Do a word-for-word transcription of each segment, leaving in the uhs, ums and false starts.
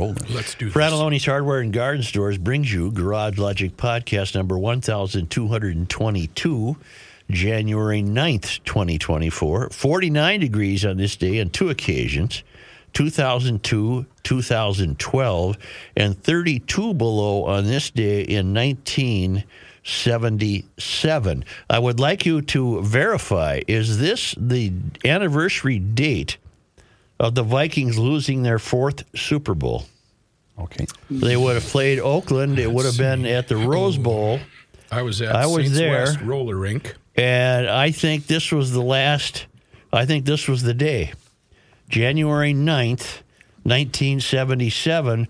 rolling. Let's do this. Frataloni's Hardware and Garden Stores brings you Garage Logic Podcast number one thousand two hundred twenty-two, January ninth, twenty twenty-four. forty-nine degrees on this day on two occasions, two thousand two, two thousand twelve, and thirty-two below on this day in nineteen seventy-seven. I would like you to verify, is this the anniversary date of the Vikings losing their fourth Super Bowl? Okay. They would have played Oakland. It would have been at the Rose Bowl. I was at I was Saints there, West Roller Rink. And I think this was the last, I think this was the day. January ninth, nineteen seventy-seven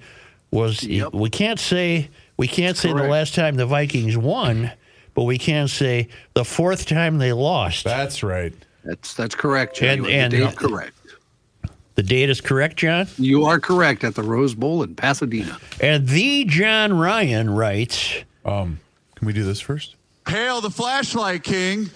was, yep. we can't say, we can't say Correct. the last time the Vikings won, but we can say the fourth time they lost. That's right. That's that's correct, John. And, and the date uh, correct. The date is correct, John? You are correct, at the Rose Bowl in Pasadena. And the John Ryan writes... Um, can we do this first? Hail the flashlight king!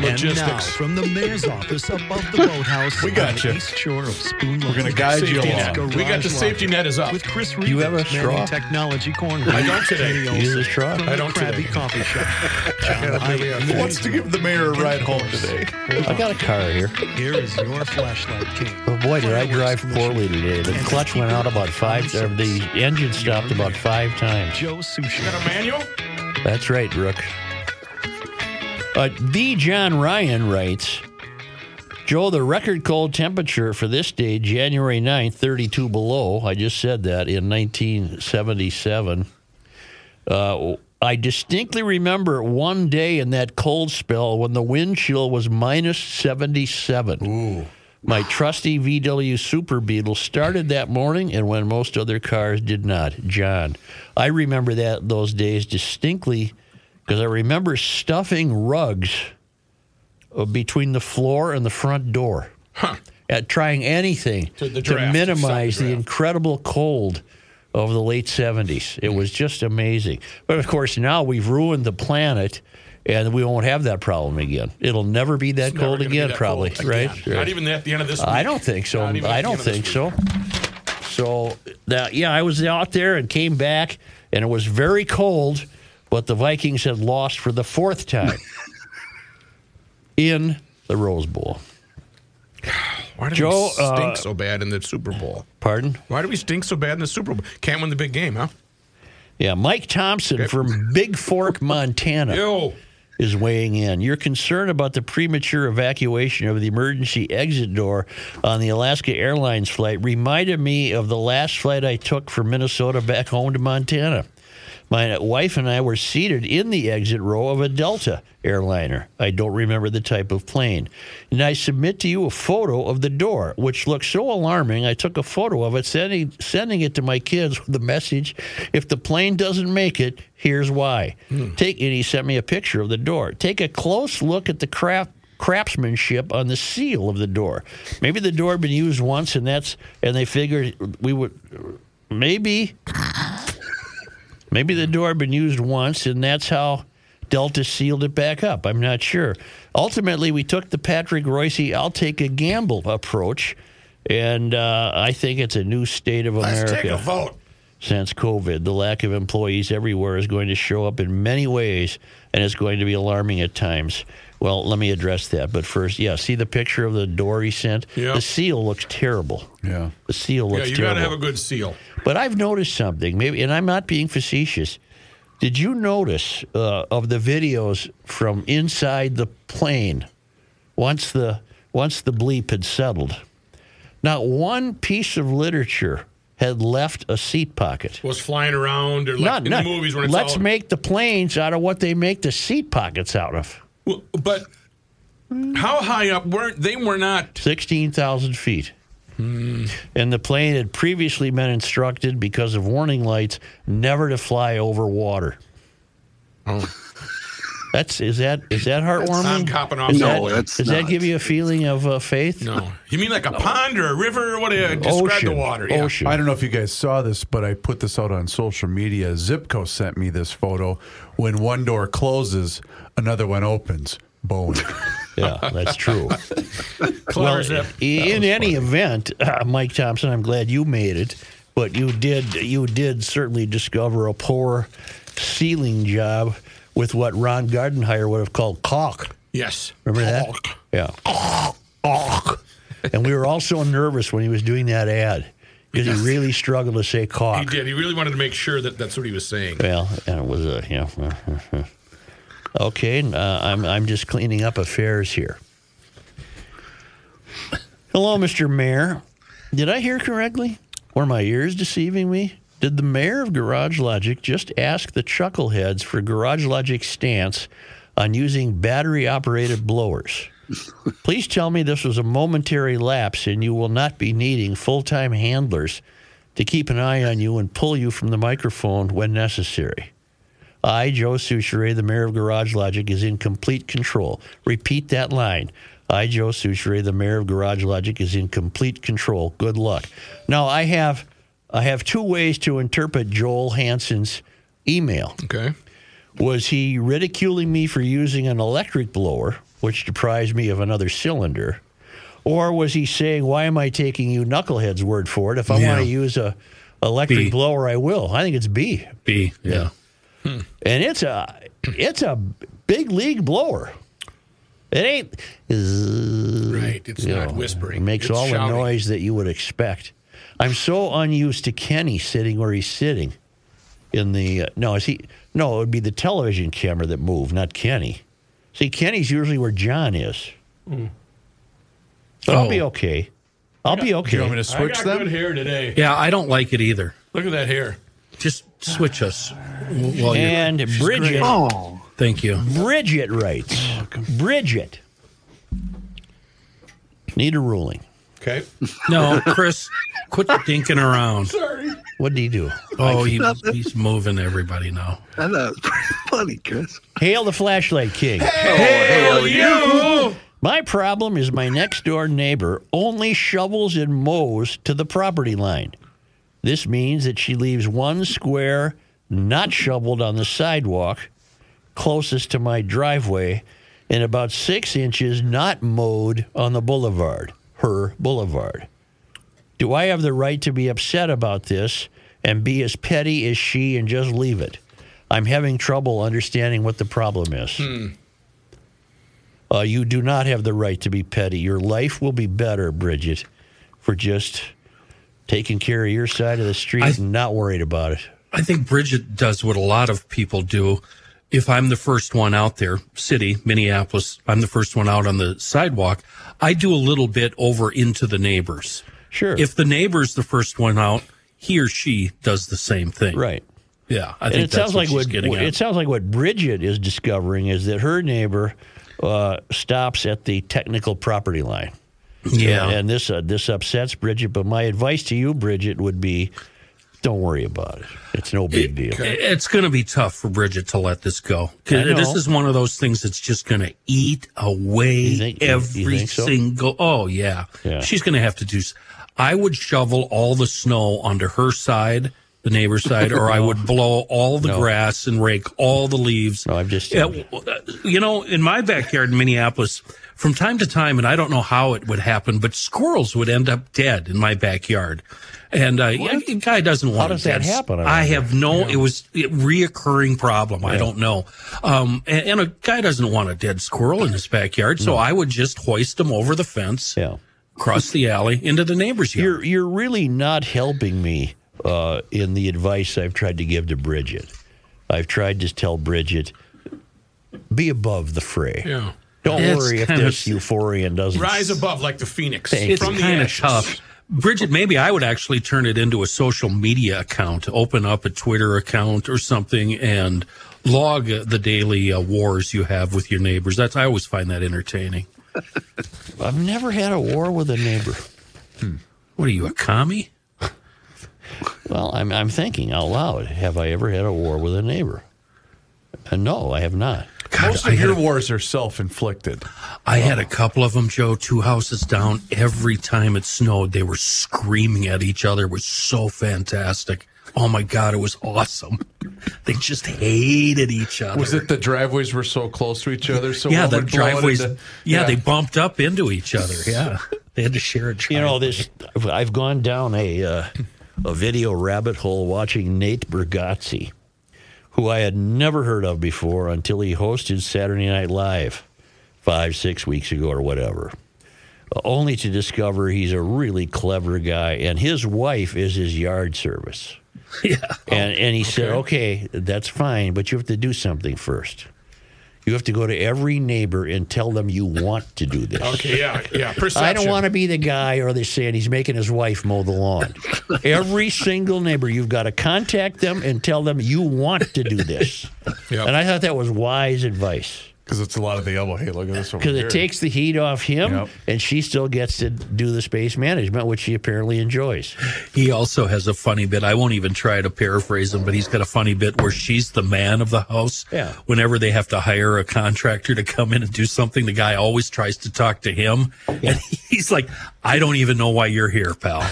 Logistics. And now, from the mayor's office above the boathouse, we got you. East Shore of Spoon Lake. We're going to guide you along. We got the safety net is up. With Chris Reed, you have a straw? Technology corner. I don't today. Use a straw? I don't today. Coffee shop. Who wants to give the mayor a ride home today? I got a car here. Here is your flashlight king. Oh boy, did I drive poorly today. The clutch went out about five. Uh, the engine stopped about five times. Joe Sushi. You got a manual? That's right, Rook. Uh, the John Ryan writes, Joe, the record cold temperature for this day, January ninth, thirty-two below. I just said that in nineteen seventy-seven. Uh, I distinctly remember one day in that cold spell when the wind chill was minus seventy-seven. Ooh. My trusty V W Super Beetle started that morning and when most other cars did not. John, I remember that those days distinctly, because I remember stuffing rugs uh, between the floor and the front door, huh. at trying anything to, the draft, to minimize the, the incredible cold of the late seventies. It was just amazing. But, of course, now we've ruined the planet, and we won't have that problem again. It'll never be that it's cold again, that probably. Cold again. Right? Not right. even at the end of this week. I don't think so. I don't think so. So, that, yeah, I was out there and came back, and it was very cold. But the Vikings had lost for the fourth time in the Rose Bowl. Why do Joe, we stink uh, so bad in the Super Bowl? Pardon? Why do we stink so bad in the Super Bowl? Can't win the big game, huh? Yeah, Mike Thompson okay. from Big Fork, Montana Yo. is weighing in. Your concern about the premature evacuation of the emergency exit door on the Alaska Airlines flight reminded me of the last flight I took from Minnesota back home to Montana. My wife and I were seated in the exit row of a Delta airliner. I don't remember the type of plane. And I submit to you a photo of the door, which looked so alarming, I took a photo of it, sending, sending it to my kids with the message, if the plane doesn't make it, here's why. Hmm. Take, and he sent me a picture of the door. Take a close look at the craft. craftsmanship on the seal of the door. Maybe the door had been used once, and that's and they figured we would maybe... Maybe the door had been used once, and that's how Delta sealed it back up. I'm not sure. Ultimately, we took the Patrick Royce, I'll take a gamble approach, and uh, I think it's a new state of America. Let's take a vote. Since COVID, the lack of employees everywhere is going to show up in many ways, and it's going to be alarming at times. Well, let me address that. But first, yeah, see the picture of the door he sent? Yep. The seal looks terrible. Yeah. The seal looks terrible. Yeah, you got to have a good seal. But I've noticed something, maybe, and I'm not being facetious. Did you notice uh, of the videos from inside the plane once the once the bleep had settled? Not one piece of literature had left a seat pocket. Was flying around or like not, in not, the movies when it's Let's out. Make the planes out of what they make the seat pockets out of. Well, but how high up were they? Were not sixteen thousand feet. Hmm. And the plane had previously been instructed because of warning lights never to fly over water. Oh. That's is that is that heartwarming? I'm copping off. Is no, that, that's does not. that give you a feeling of uh, faith? No, you mean like a no. pond or a river or what? Uh, describe Ocean. the water. Yeah. Ocean. I don't know if you guys saw this, but I put this out on social media. Zipco sent me this photo. When one door closes, another one opens. Boom. Yeah, that's true. Well, that in any funny. event, uh, Mike Thompson, I'm glad you made it, but you did you did certainly discover a poor ceiling job with what Ron Gardenhire would have called caulk. Yes. Remember caulk. that? Yeah. Caulk. And we were all so nervous when he was doing that ad because yes. he really struggled to say caulk. He did. He really wanted to make sure that that's what he was saying. Well, and it was a, yeah. You know, okay, uh, I'm I'm just cleaning up affairs here. Hello, Mister Mayor. Did I hear correctly? Were my ears deceiving me? Did the mayor of Garage Logic just ask the chuckleheads for Garage Logic's stance on using battery-operated blowers? Please tell me this was a momentary lapse and you will not be needing full-time handlers to keep an eye on you and pull you from the microphone when necessary. I, Joe Souchere, the mayor of Garage Logic, is in complete control. Repeat that line. I, Joe Souchere, the mayor of Garage Logic, is in complete control. Good luck. Now, I have I have two ways to interpret Joel Hansen's email. Okay. Was he ridiculing me for using an electric blower, which deprives me of another cylinder? Or was he saying, why am I taking you knucklehead's word for it? If I yeah. want to use a electric B. blower, I will. I think it's B. B, yeah. yeah. Hmm. And it's a it's a big league blower. It ain't zzz, right. It's not know, whispering. It makes it's all shouting. the noise that you would expect. I'm so unused to Kenny sitting where he's sitting. In the uh, no, is he? No, it would be the television camera that moved, not Kenny. See, Kenny's usually where John is. Mm. So oh. I'll be okay. I'll got, be okay. Do you want me to switch I got them? Good hair today. Yeah, I don't like it either. Look at that hair. Just switch us. While and you're, Bridget. Oh, thank you. Bridget writes. Bridget. Need a ruling. Okay. No, Chris, quit dinking around. Sorry. What did he do? Oh, he, he's moving everybody now. I know. It's pretty funny, Chris. Hail the Flashlight King. Hail, hail you. My problem is my next door neighbor only shovels and mows to the property line. This means that she leaves one square not shoveled on the sidewalk closest to my driveway and about six inches not mowed on the boulevard, her boulevard. Do I have the right to be upset about this and be as petty as she and just leave it? I'm having trouble understanding what the problem is. Hmm. Uh, you do not have the right to be petty. Your life will be better, Bridget, for just taking care of your side of the street I, and not worried about it. I think Bridget does what a lot of people do. If I'm the first one out there, city, Minneapolis, I'm the first one out on the sidewalk, I do a little bit over into the neighbors. Sure. If the neighbor's the first one out, he or she does the same thing. Right. Yeah. I and think it that's sounds what like what getting at. It sounds like what Bridget is discovering is that her neighbor uh, stops at the technical property line. Yeah, and, and this uh, this upsets Bridget. But my advice to you, Bridget, would be, don't worry about it. It's no big it, deal. It's going to be tough for Bridget to let this go. This is one of those things that's just going to eat away you think, every you think so? single. Oh yeah, yeah. She's going to have to do. I would shovel all the snow onto her side, the neighbor's side, or no. I would blow all the no. grass and rake all the leaves. No, I'm just. Yeah, you know, in my backyard in Minneapolis. From time to time, and I don't know how it would happen, but squirrels would end up dead in my backyard. And uh, the guy doesn't want. How does that happen? I, I have no. Yeah. It was a reoccurring problem. Yeah. I don't know. Um, and, and a guy doesn't want a dead squirrel in his backyard, so no. I would just hoist him over the fence, yeah. across the alley, into the neighbor's yard. You're you're really not helping me uh, in the advice I've tried to give to Bridget. I've tried to tell Bridget, be above the fray. Yeah. Don't it's worry if this of, euphorian doesn't... Rise above like the phoenix. Thank it's kind of tough. Bridget, maybe I would actually turn it into a social media account, open up a Twitter account or something, and log the daily uh, wars you have with your neighbors. That's I always find that entertaining. I've never had a war with a neighbor. Hmm. What are you, a commie? Well, I'm, I'm thinking out loud. Have I ever had a war with a neighbor? Uh, no, I have not. God, Most of I your a, wars are self-inflicted. I wow. had a couple of them, Joe, two houses down. Every time it snowed, they were screaming at each other. It was so fantastic. Oh my God, it was awesome. They just hated each other. Was it the driveways were so close to each other? So yeah, the driveways. Into, yeah, yeah, they bumped up into each other. Yeah, they had to share a driveway. You know, this. I've gone down a uh, a video rabbit hole watching Nate Bargatze, who I had never heard of before until he hosted Saturday Night Live five, six weeks ago or whatever, only to discover he's a really clever guy, and his wife is his yard service. Yeah. And and he okay. said, okay, that's fine, but you have to do something first. You have to go to every neighbor and tell them you want to do this. Okay, yeah, yeah. Perception. I don't want to be the guy, or they're saying he's making his wife mow the lawn. Every single neighbor, you've got to contact them and tell them you want to do this. Yep. And I thought that was wise advice. Because it's a lot of the elbow. Hey, look at this over here. Because it takes the heat off him, yep. and she still gets to do the space management, which she apparently enjoys. He also has a funny bit. I won't even try to paraphrase him, but he's got a funny bit where she's the man of the house. Yeah. Whenever they have to hire a contractor to come in and do something, the guy always tries to talk to him. Yeah. And he's like, I don't even know why you're here, pal.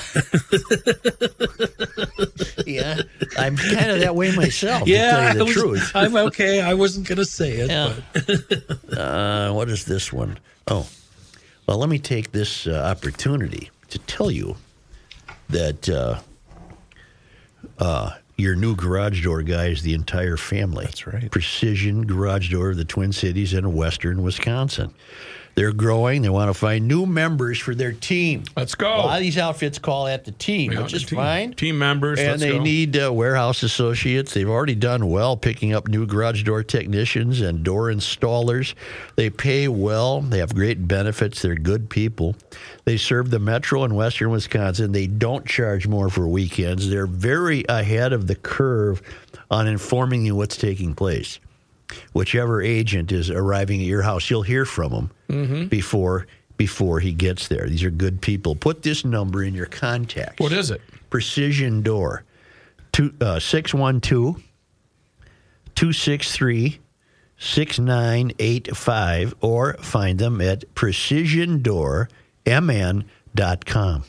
Yeah. I'm kind of that way myself, yeah, to tell you the I was, truth. I'm okay. I wasn't going to say it, yeah. but... Uh, what is this one? Oh, well, let me take this uh, opportunity to tell you that uh, uh, your new garage door guy is the entire family. That's right. Precision Garage Door of the Twin Cities in western Wisconsin. They're growing. They want to find new members for their team. Let's go. A lot of these outfits call at the team, yeah, which is team. fine. Team members, and let's they go. need uh, warehouse associates. They've already done well picking up new garage door technicians and door installers. They pay well. They have great benefits. They're good people. They serve the metro in western Wisconsin. They don't charge more for weekends. They're very ahead of the curve on informing you what's taking place. Whichever agent is arriving at your house, you'll hear from him mm-hmm. before before he gets there. These are good people. Put this number in your contacts. What is it? Precision Door. six one two, two six three, six nine eight five or find them at precision door m n dot com.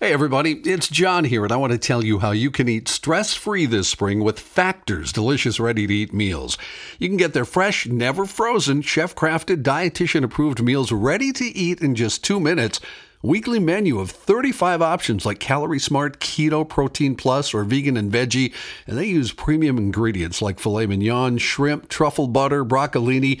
Hey everybody, it's John here, and I want to tell you how you can eat stress-free this spring with Factor's delicious ready-to-eat meals. You can get their fresh, never-frozen, chef-crafted, dietitian-approved meals ready to eat in just two minutes. Weekly menu of thirty-five options like Calorie Smart, Keto, Protein Plus, or Vegan and Veggie, and they use premium ingredients like filet mignon, shrimp, truffle butter, broccolini,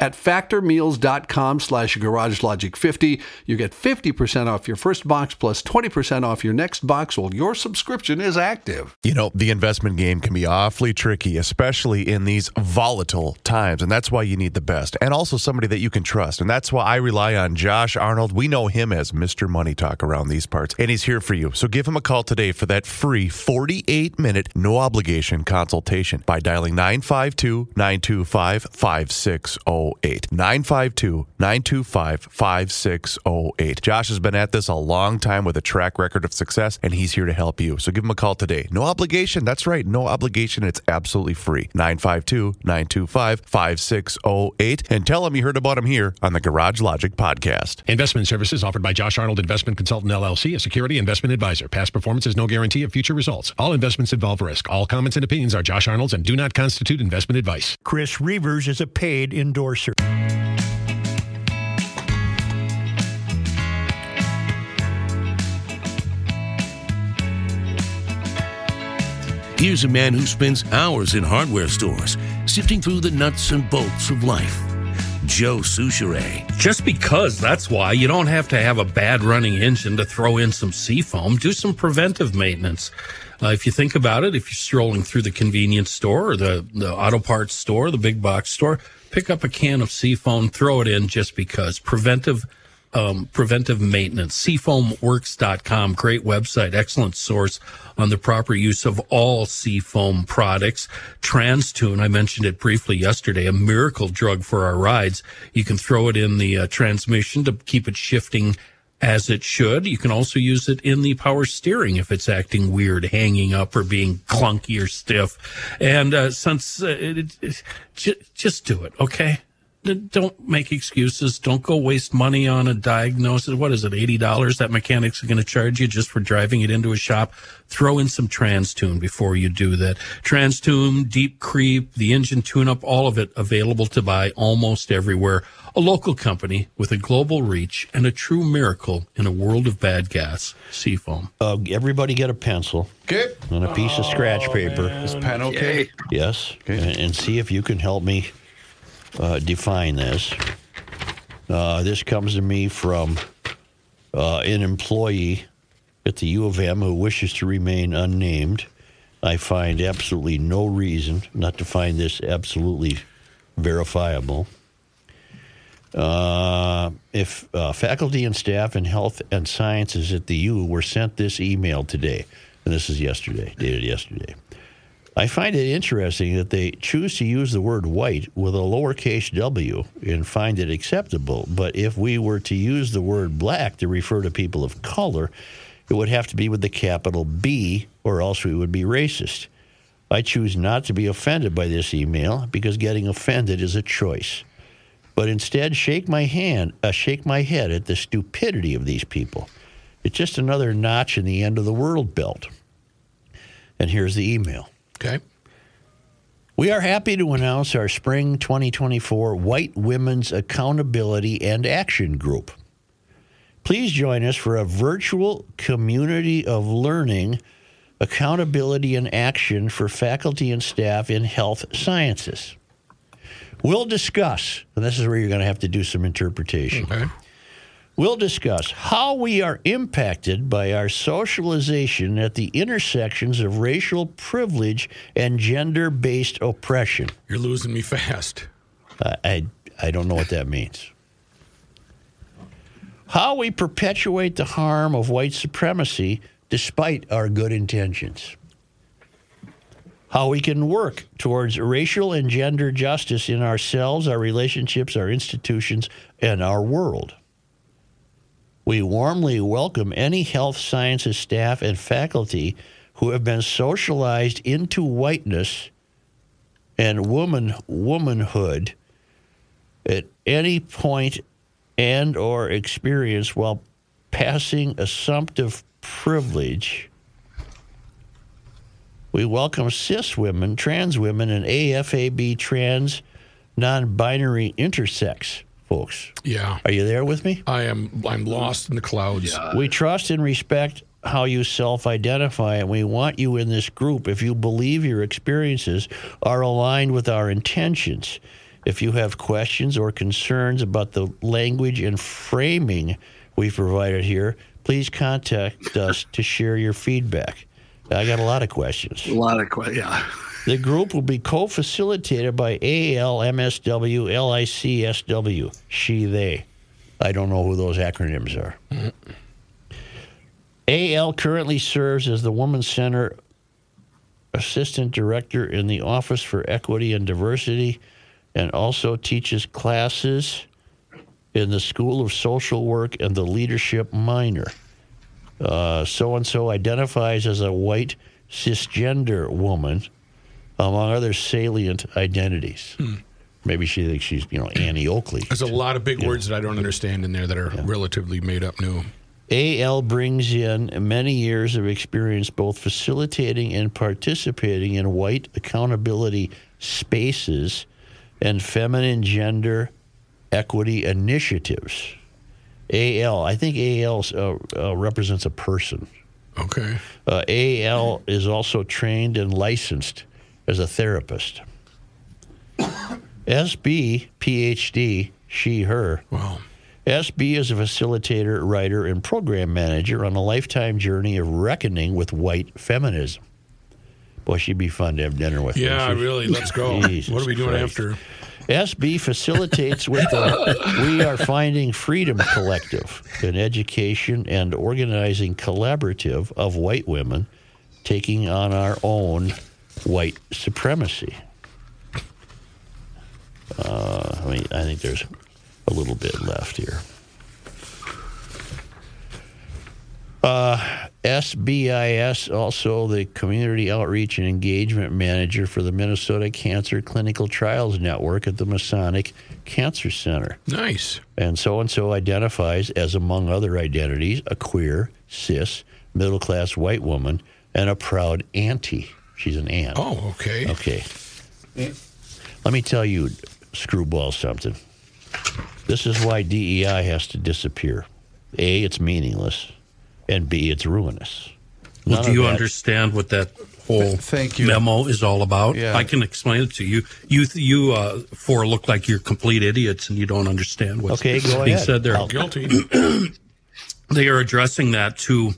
at factor meals dot com slash garage logic fifty. You get fifty percent off your first box plus twenty percent off your next box while your subscription is active. You know, the investment game can be awfully tricky, especially in these volatile times, and that's why you need the best, and also somebody that you can trust, and that's why I rely on Josh Arnold. We know him as Mister Money Talk around these parts, and he's here for you. So give him a call today for that free forty-eight minute, no-obligation consultation by dialing nine five two, nine two five, five six zero eight. nine five two, nine two five, five six zero eight. Josh has been at this a long time with a track record of success, and he's here to help you. So give him a call today. No obligation. That's right. No obligation. It's absolutely free. nine five two, nine two five, five six zero eight. And tell him you heard about him here on the Garage Logic Podcast. Investment services offered by Josh Arnold Investment Consultant, L L C, a security investment advisor. Past performance is no guarantee of future results. All investments involve risk. All comments and opinions are Josh Arnold's and do not constitute investment advice. Chris Reavers is a paid endorser. Here's a man who spends hours in hardware stores, sifting through the nuts and bolts of life. Joe Souchere. Just because, that's why you don't have to have a bad running engine to throw in some Seafoam. Do some preventive maintenance. Uh, if you think about it, if you're strolling through the convenience store or the, the auto parts store, the big box store, pick up a can of Seafoam, throw it in just because. Preventive um, preventive maintenance. Seafoam works dot com, great website, excellent source on the proper use of all Seafoam products. Trans Tune, I mentioned it briefly yesterday, a miracle drug for our rides. You can throw it in the uh, transmission to keep it shifting as it should. You can also use it in the power steering if it's acting weird, hanging up, or being clunky or stiff. And uh, since uh, it, it, j- just do it, okay? Don't make excuses. Don't go waste money on a diagnosis. What is it, eighty dollars that mechanics are going to charge you just for driving it into a shop? Throw in some Trans Tune before you do that. Trans Tune, Deep Creep, the engine tune-up, all of it available to buy almost everywhere. A local company with a global reach and a true miracle in a world of bad gas. Seafoam. Uh, everybody get a pencil. Okay. And a piece oh, of scratch paper. Man. Is pen okay? Yay. Yes. Okay. And, and see if you can help me uh, define this. Uh, this comes to me from uh, an employee at the U of M who wishes to remain unnamed. I find absolutely no reason not to find this absolutely verifiable. Uh, if uh, faculty and staff in health and sciences at the U were sent this email today, and this is yesterday, dated yesterday, I find it interesting that they choose to use the word white with a lowercase w and find it acceptable. But if we were to use the word black to refer to people of color, it would have to be with the capital B, or else we would be racist. I choose not to be offended by this email because getting offended is a choice. But instead, shake my hand, uh, shake my head at the stupidity of these people. It's just another notch in the end of the world belt. And here's the email. Okay. We are happy to announce our Spring twenty twenty-four White Women's Accountability and Action Group. Please join us for a virtual community of learning, accountability, and action for faculty and staff in health sciences. We'll discuss, and this is where you're going to have to do some interpretation. Okay. We'll discuss how we are impacted by our socialization at the intersections of racial privilege and gender-based oppression. You're losing me fast. I, I, I don't know what that means. How we perpetuate the harm of white supremacy despite our good intentions. How we can work towards racial and gender justice in ourselves, our relationships, our institutions, and our world. We warmly welcome any health sciences staff and faculty who have been socialized into whiteness and woman womanhood at any point and or experience while passing assumptive privilege. We welcome cis women, trans women, and A F A B trans non-binary intersex folks. Yeah. Are you there with me? I am. I'm lost in the clouds. Yeah. We trust and respect how you self-identify, and we want you in this group if you believe your experiences are aligned with our intentions. If you have questions or concerns about the language and framing we've provided here, please contact us to share your feedback. I got a lot of questions. A lot of questions, yeah. The group will be co-facilitated by A L M S W, L I C S W, she, they. I don't know who those acronyms are. Mm-hmm. A L currently serves as the Women's Center Assistant Director in the Office for Equity and Diversity and also teaches classes in the School of Social Work and the Leadership minor. Uh, so-and-so identifies as a white cisgender woman, among other salient identities. Mm. Maybe she thinks she's, you know, Annie Oakley. There's a lot of big words know. that I don't understand in there that are yeah. relatively made up new. A L brings in many years of experience both facilitating and participating in white accountability spaces and feminine gender equity initiatives. A L, I think A L uh, uh, represents a person. Okay. Uh, A L is also trained and licensed as a therapist. S B, P H D, she, her. Wow. S B is a facilitator, writer, and program manager on a lifetime journey of reckoning with white feminism. Boy, she'd be fun to have dinner with. Yeah, really. Let's go. Jesus what are we doing Christ. After? S B facilitates with the We Are Finding Freedom Collective, an education and organizing collaborative of white women taking on our own white supremacy. Uh, I mean, I think there's a little bit left here. Uh, S B I S, also the Community Outreach and Engagement Manager for the Minnesota Cancer Clinical Trials Network at the Masonic Cancer Center. Nice. And so-and-so identifies as, among other identities, a queer, cis, middle-class white woman and a proud auntie. She's an aunt. Oh, okay. Okay. Yeah. Let me tell you, screwball, something. This is why D E I has to disappear. A, it's meaningless. And B, it's ruinous. Well, do you that... understand what that whole Thank you. memo is all about? Yeah. I can explain it to you. You, you uh, four look like you're complete idiots and you don't understand what's okay, go being ahead. said. They're guilty. They are addressing that to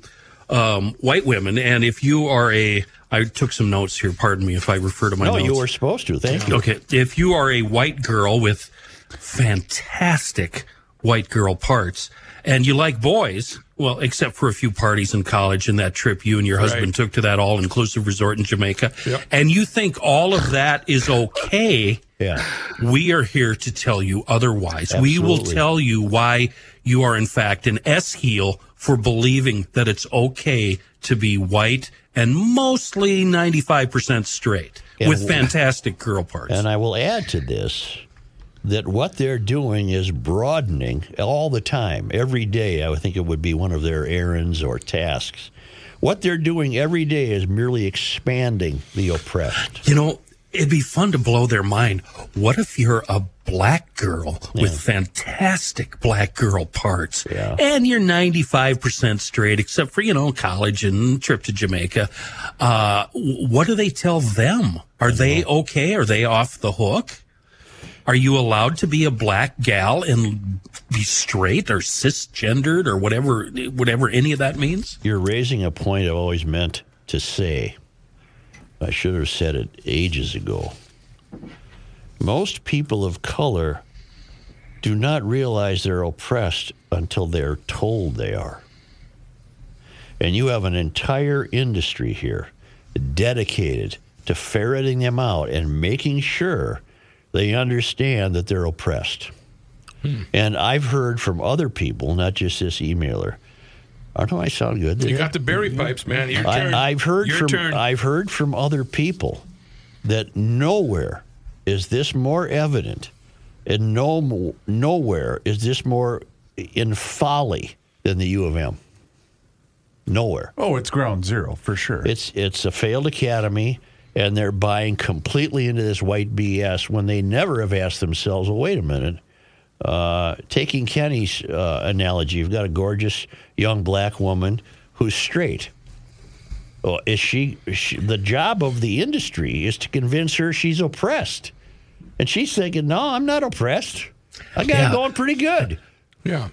um, white women. And if you are a, I took some notes here. Pardon me if I refer to my no, notes. No, you were supposed to. Thank you. Okay. If you are a white girl with fantastic white girl parts and you like boys... Well, except for a few parties in college and that trip you and your husband right. took to that all-inclusive resort in Jamaica. Yep. And you think all of that is okay. Yeah. We are here to tell you otherwise. Absolutely. We will tell you why you are, in fact, an S-heel for believing that it's okay to be white and mostly ninety-five percent straight and with fantastic girl parts. And I will add to this that what they're doing is broadening all the time, every day. I would think it would be one of their errands or tasks. What they're doing every day is merely expanding the oppressed. You know, it'd be fun to blow their mind. What if you're a black girl yeah. with fantastic black girl parts yeah. and you're ninety-five percent straight, except for, you know, college and trip to Jamaica? Uh, what do they tell them? Are they okay? Are they off the hook? Are you allowed to be a black gal and be straight or cisgendered or whatever whatever any of that means? You're raising a point I've always meant to say. I should have said it ages ago. Most people of color do not realize they're oppressed until they're told they are. And you have an entire industry here dedicated to ferreting them out and making sure they understand that they're oppressed. Hmm. And I've heard from other people, not just this emailer. I don't know, I sound good. You got the berry pipes, man. Your turn. I, I've heard Your from turn. I've heard from other people that nowhere is this more evident, and no nowhere is this more in folly than the U of M. Nowhere. Oh, it's ground zero for sure. It's it's a failed academy. And they're buying completely into this white B S when they never have asked themselves, well, wait a minute. Uh, taking Kenny's uh, analogy, you've got a gorgeous young black woman who's straight. Well, is she, is she? The job of the industry is to convince her she's oppressed. And she's thinking, no, I'm not oppressed. I got yeah. it going pretty good. Yeah.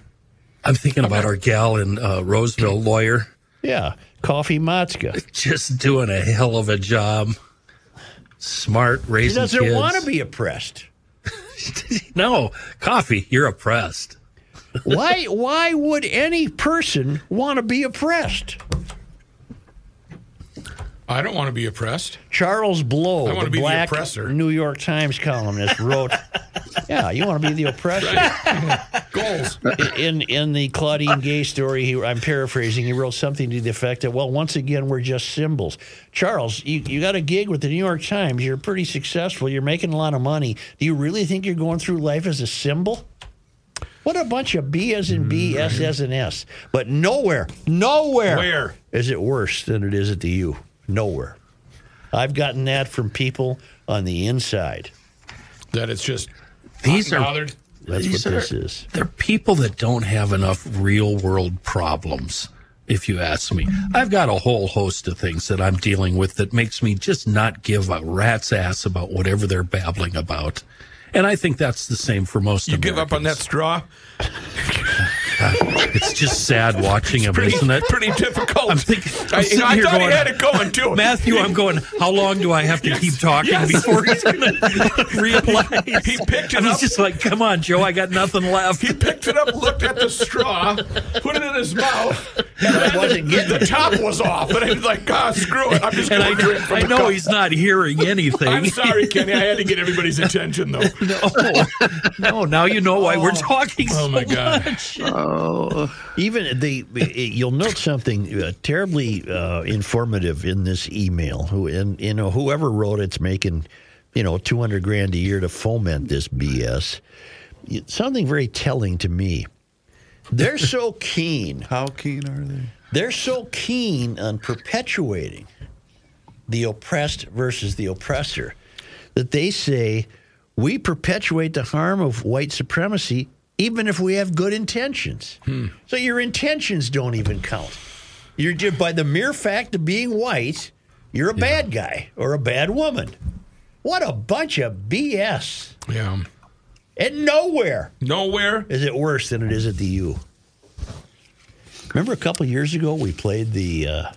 I'm thinking about our gal in uh, Roseville, lawyer. Yeah. Coffee Matzka. Just doing a hell of a job. Smart, raising kids. She doesn't want to be oppressed. No. Coffee, you're oppressed. Why Why would any person want to be oppressed? I don't want to be oppressed. Charles Blow, the black the New York Times columnist, wrote, yeah, you want to be the oppressor. Right. Goals. In in the Claudine Gay story, he, I'm paraphrasing, he wrote something to the effect that, well, once again, we're just symbols. Charles, you, you got a gig with the New York Times. You're pretty successful. You're making a lot of money. Do you really think you're going through life as a symbol? What a bunch of B as in B, right. S as in S. But nowhere, nowhere Where? is it worse than it is at the U. Nowhere. I've gotten that from people on the inside. That it's just these are bothered. That's these what are, this is. They're people that don't have enough real world problems, if you ask me. I've got a whole host of things that I'm dealing with that makes me just not give a rat's ass about whatever they're babbling about. And I think that's the same for most of You Americans. Give up on that straw? God, it's just sad watching him, pretty, isn't it? Pretty difficult. I'm thinking, I'm I, I thought going, he had it going, too. Matthew, I'm going, how long do I have to yes, keep talking yes. before he's going to reapply? He picked it I up. I was just like, come on, Joe, I got nothing left. He picked it up, looked at the straw, put it in his mouth, and I wasn't getting the, the top was off. And I was like, God, screw it. I'm just going to drink from I know cup. He's not hearing anything. I'm sorry, Kenny. I had to get everybody's attention, though. No, no now you know why oh, we're talking so Oh, my God. Much. Oh, even the you'll note something uh, terribly uh, informative in this email. Who and you know whoever wrote it's making, you know, two hundred grand a year to foment this B S. It's something very telling to me. They're so keen. How keen are they? They're so keen on perpetuating the oppressed versus the oppressor that they say we perpetuate the harm of white supremacy. Even if we have good intentions. Hmm. So your intentions don't even count. You're just, by the mere fact of being white, you're a yeah. bad guy or a bad woman. What a bunch of B S. Yeah. And nowhere. Nowhere. Is it worse than it is at the U. Remember a couple of years ago we played the, uh,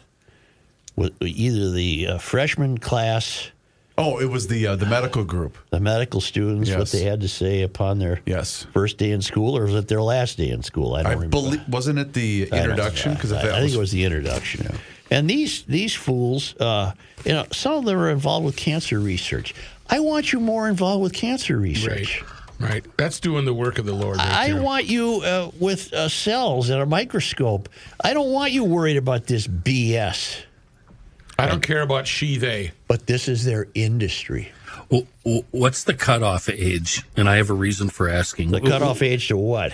with either the uh, freshman class. Oh, it was the uh, the medical group. The medical students, yes. What they had to say upon their yes. first day in school, or was it their last day in school? I don't I remember. Belie- wasn't it the introduction? I, don't, yeah, I, I was... think it was the introduction. Yeah. And these these fools, uh, you know, some of them are involved with cancer research. I want you more involved with cancer research. Right, right. That's doing the work of the Lord. Right I there. want you uh, with uh, cells and a microscope. I don't want you worried about this B S. I don't care about she, they. But this is their industry. Well, what's the cutoff age? And I have a reason for asking. The cutoff age to what?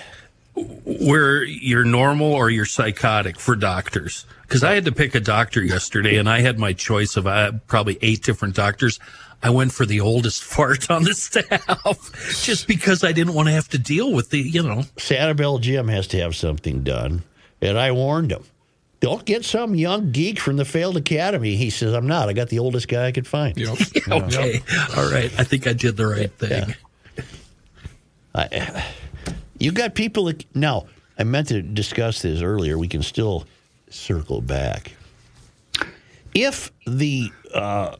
Where you're normal or you're psychotic for doctors. Because I had to pick a doctor yesterday, and I had my choice of uh, probably eight different doctors. I went for the oldest fart on the staff just because I didn't want to have to deal with the, you know. Sanibel Jim has to have something done, and I warned him. Don't get some young geek from the failed academy. He says, I'm not. I got the oldest guy I could find. Yep. Okay. Yep. All right. I think I did the right thing. Yeah. I, you got people that... Now, I meant to discuss this earlier. We can still circle back. If the uh,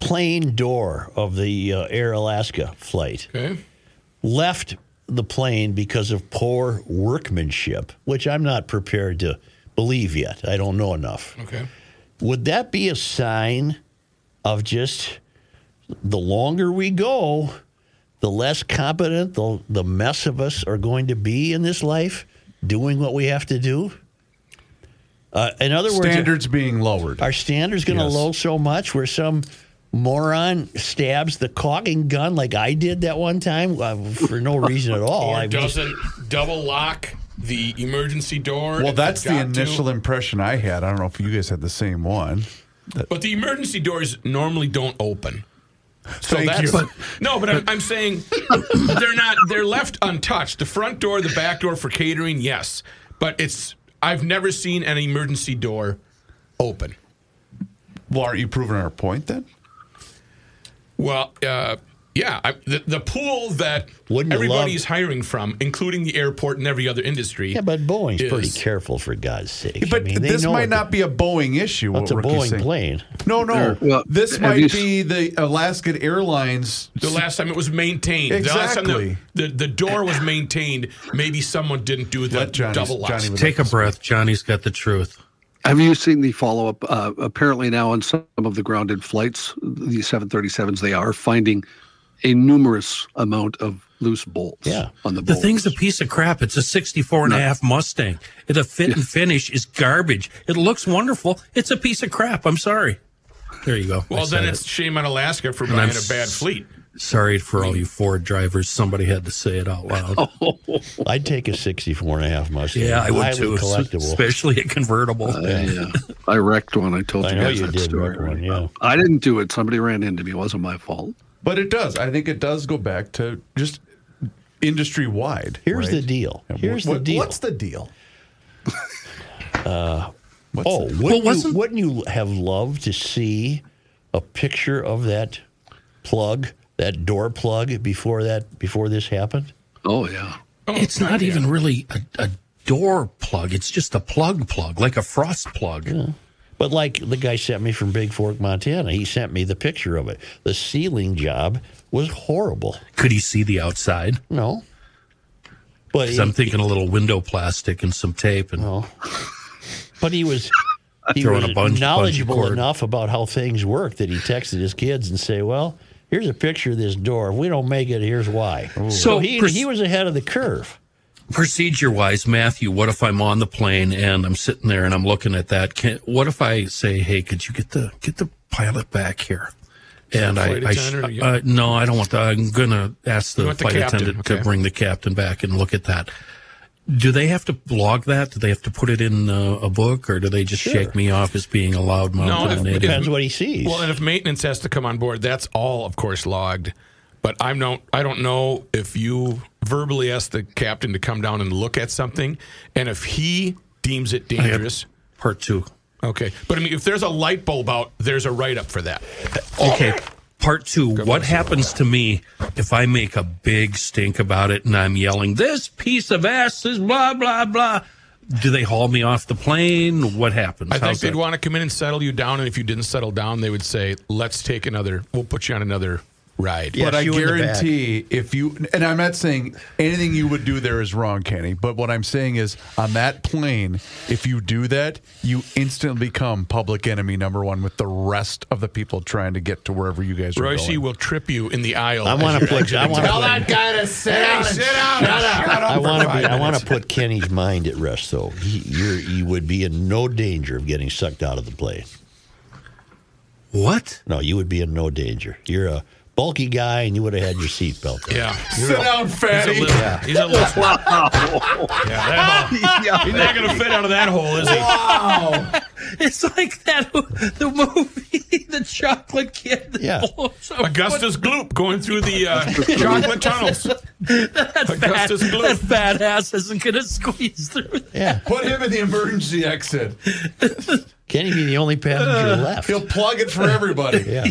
plane door of the uh, Air Alaska flight okay. left the plane because of poor workmanship, which I'm not prepared to... believe yet. I don't know enough. Okay. Would that be a sign of just the longer we go, the less competent the, the mess of us are going to be in this life doing what we have to do? Uh, in other standards words... Standards being lowered. Our standards going to yes. low so much where some moron stabs the caulking gun like I did that one time uh, for no reason at all. Or I doesn't just, double lock... the emergency door. Well, that's the initial to. impression I had. I don't know if you guys had the same one. But the emergency doors normally don't open. So Thank that's you. But, no, but I'm, I'm saying they're not. They're left untouched. The front door, the back door for catering, yes. But it's I've never seen an emergency door open. Well, aren't you proving our point then? Well, uh, yeah, I, the, the pool that everybody's love... hiring from, including the airport and every other industry. Yeah, but Boeing's is... pretty careful, for God's sake. Yeah, but I mean, this might the... not be a Boeing issue. Well, it's a Boeing saying. plane. No, no. Or, well, this might you... be the Alaskan Airlines. The last time it was maintained. Exactly. The, last time the, the, the door was maintained. Maybe someone didn't do the double locks. Take a breath. Johnny's got the truth. Have you seen the follow-up? Uh, apparently now on some of the grounded flights, the seven thirty-sevens, they are finding... a numerous amount of loose bolts yeah. on the bolts. The thing's a piece of crap. It's a sixty-four and a half Mustang. The fit yeah. and finish is garbage. It looks wonderful. It's a piece of crap. I'm sorry. There you go. Well, I then it's it. shame on Alaska for and buying I'm a bad fleet. Sorry for all you Ford drivers. Somebody had to say it out loud. Oh. I'd take a sixty-four and a half Mustang. Yeah, I would Highly too. Collectible. Especially a convertible. Uh, yeah, yeah. I wrecked one. I told I you guys you that did story. Wreck one, yeah. I didn't do it. Somebody ran into me. It wasn't my fault. But it does. I think it does go back to just industry-wide. Here's right? the deal. Here's what, the deal. What's the deal? uh, what's oh, the, wouldn't, well, you, wouldn't you have loved to see a picture of that plug, that door plug, before that before this happened? Oh, yeah. Oh, it's not yeah. even really a, a door plug. It's just a plug plug, like a frost plug. Yeah. But like the guy sent me from Big Fork, Montana, he sent me the picture of it. The ceiling job was horrible. Could he see the outside? No. But he, I'm thinking a little window plastic and some tape. And no. But he was... He was a bunch, knowledgeable bunch enough about how things work that he texted his kids and say, well, here's a picture of this door. If we don't make it, here's why. So, so he, pres- he was ahead of the curve. Procedure-wise, Matthew, what if I'm on the plane and I'm sitting there and I'm looking at that? Can, what if I say, hey, could you get the get the pilot back here? And I, I sh- uh, no, I don't want that. I'm going to ask the flight the attendant okay. to bring the captain back and look at that. Do they have to log that? Do they have to put it in a, a book, or do they just sure. shake me off as being a loudmouth? No, if, it depends what he sees. Well, and if maintenance has to come on board, that's all, of course, logged. But I'm no, I don't know if you verbally ask the captain to come down and look at something, and if he deems it dangerous. Part two. Okay. But, I mean, if there's a light bulb out, there's a write-up for that. Okay. Part two, Good what happens to me if I make a big stink about it and I'm yelling, this piece of ass is blah, blah, blah. Do they haul me off the plane? What happens? I think How's they'd that? want to come in and settle you down. And if you didn't settle down, they would say, let's take another, we'll put you on another ride. Yes, but I guarantee if you, and I'm not saying anything you would do there is wrong, Kenny. But what I'm saying is on that plane, if you do that, you instantly become public enemy number one with the rest of the people trying to get to wherever you guys are Royce going. Royce will trip you you in the aisle. I want to put. I want tell that guy to sit hey, down. Sit down. Shut up. Shut up. I want to. I want to put Kenny's mind at rest, though. He, you're, you would be in no danger of getting sucked out of the plane. What? No, you would be in no danger. You're a bulky guy, and you would have had your seatbelt. Yeah. You're Sit a, down, fatty. He's a little. Yeah. He's, a little wow. yeah, yeah, he's not going to fit out of that hole, is he? Wow. It's like that the movie, The Chocolate Kid. That yeah. Augustus Gloop going through the uh, chocolate tunnels. That Augustus fat, Gloop. That fat ass isn't going to squeeze through. Yeah. Put him in the emergency exit. Can he be the only passenger uh, left? He'll plug it for everybody. Yeah.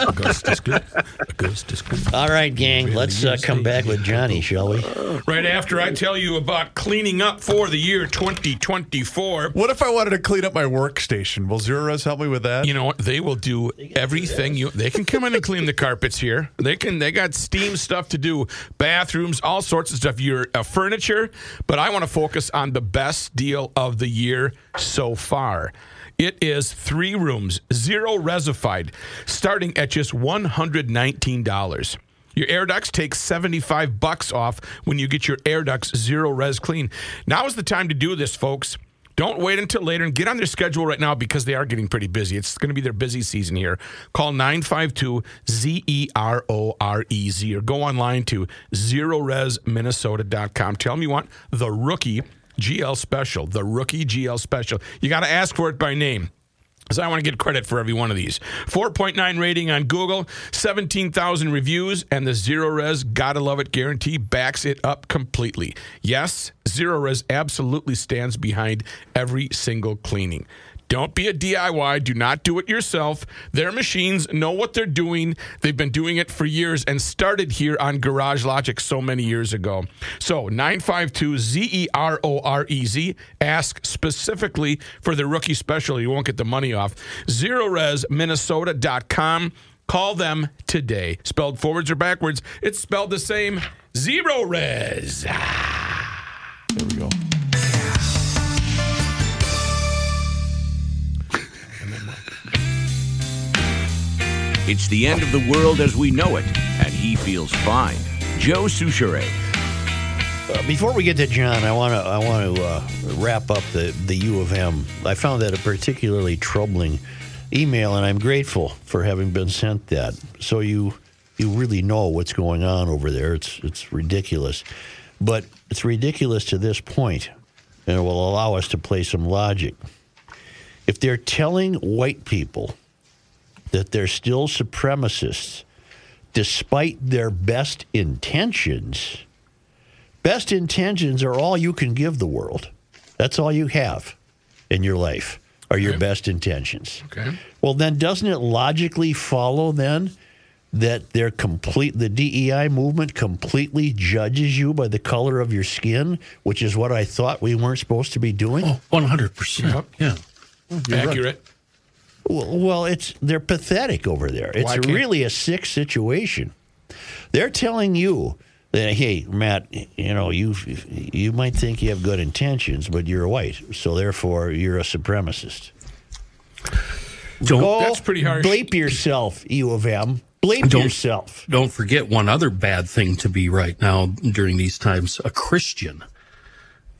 Augustus Gloop. Augustus Gloop. All right, gang. Let's uh, come back with Johnny, shall we? Right after I tell you about cleaning up for the year twenty twenty-four. What if I wanted to clean up my workstation? Will Zero Res help me with that? You know what? They will do everything. You They can come in and clean the carpets here. They can. They got steam stuff to do, bathrooms, all sorts of stuff. Your uh, furniture. But I want to focus on the best deal of the year so far. It is three rooms, zero resified, starting at just one hundred nineteen dollars. Your air ducts take seventy-five bucks off when you get your air ducts zero res clean. Now is the time to do this, folks. Don't wait until later and get on their schedule right now because they are getting pretty busy. It's going to be their busy season here. Call nine five two Z E R O R E Z or go online to zero res minnesota dot com. Tell them you want the Rookie G L Special, the Rookie G L Special. You got to ask for it by name. So I want to get credit for every one of these. four point nine rating on Google, seventeen thousand reviews, and the Zero Res Gotta Love It guarantee backs it up completely. Yes, Zero Res absolutely stands behind every single cleaning. Don't be a D I Y. Do not do it yourself. Their machines know what they're doing. They've been doing it for years and started here on Garage Logic so many years ago. So nine five two Z E R O R E Z. Ask specifically for the Rookie Special. You won't get the money off. zero res minnesota dot com. Call them today. Spelled forwards or backwards, it's spelled the same. Zero Res. There we go. It's the end of the world as we know it, and he feels fine. Joe Souchere. Uh, before we get to John, I want to I want to uh, wrap up the, the U of M. I found that a particularly troubling email, and I'm grateful for having been sent that. So you you really know what's going on over there. It's it's ridiculous, but it's ridiculous to this point, and it will allow us to play some logic. If they're telling white people that they're still supremacists, despite their best intentions. Best intentions are all you can give the world. That's all you have in your life are your okay. best intentions. Okay. Well, then doesn't it logically follow then that they're complete, the D E I movement completely judges you by the color of your skin, which is what I thought we weren't supposed to be doing? Oh, one hundred percent. Yep. Yeah. You're accurate. Right. Well, it's they're pathetic over there. It's well, really a sick situation. They're telling you that, hey, Matt, you know, you you might think you have good intentions, but you're white, so therefore you're a supremacist. Don't, Go that's pretty harsh. Bleep yourself, U of M. Bleep don't, yourself. Don't forget one other bad thing to be right now during these times, a Christian.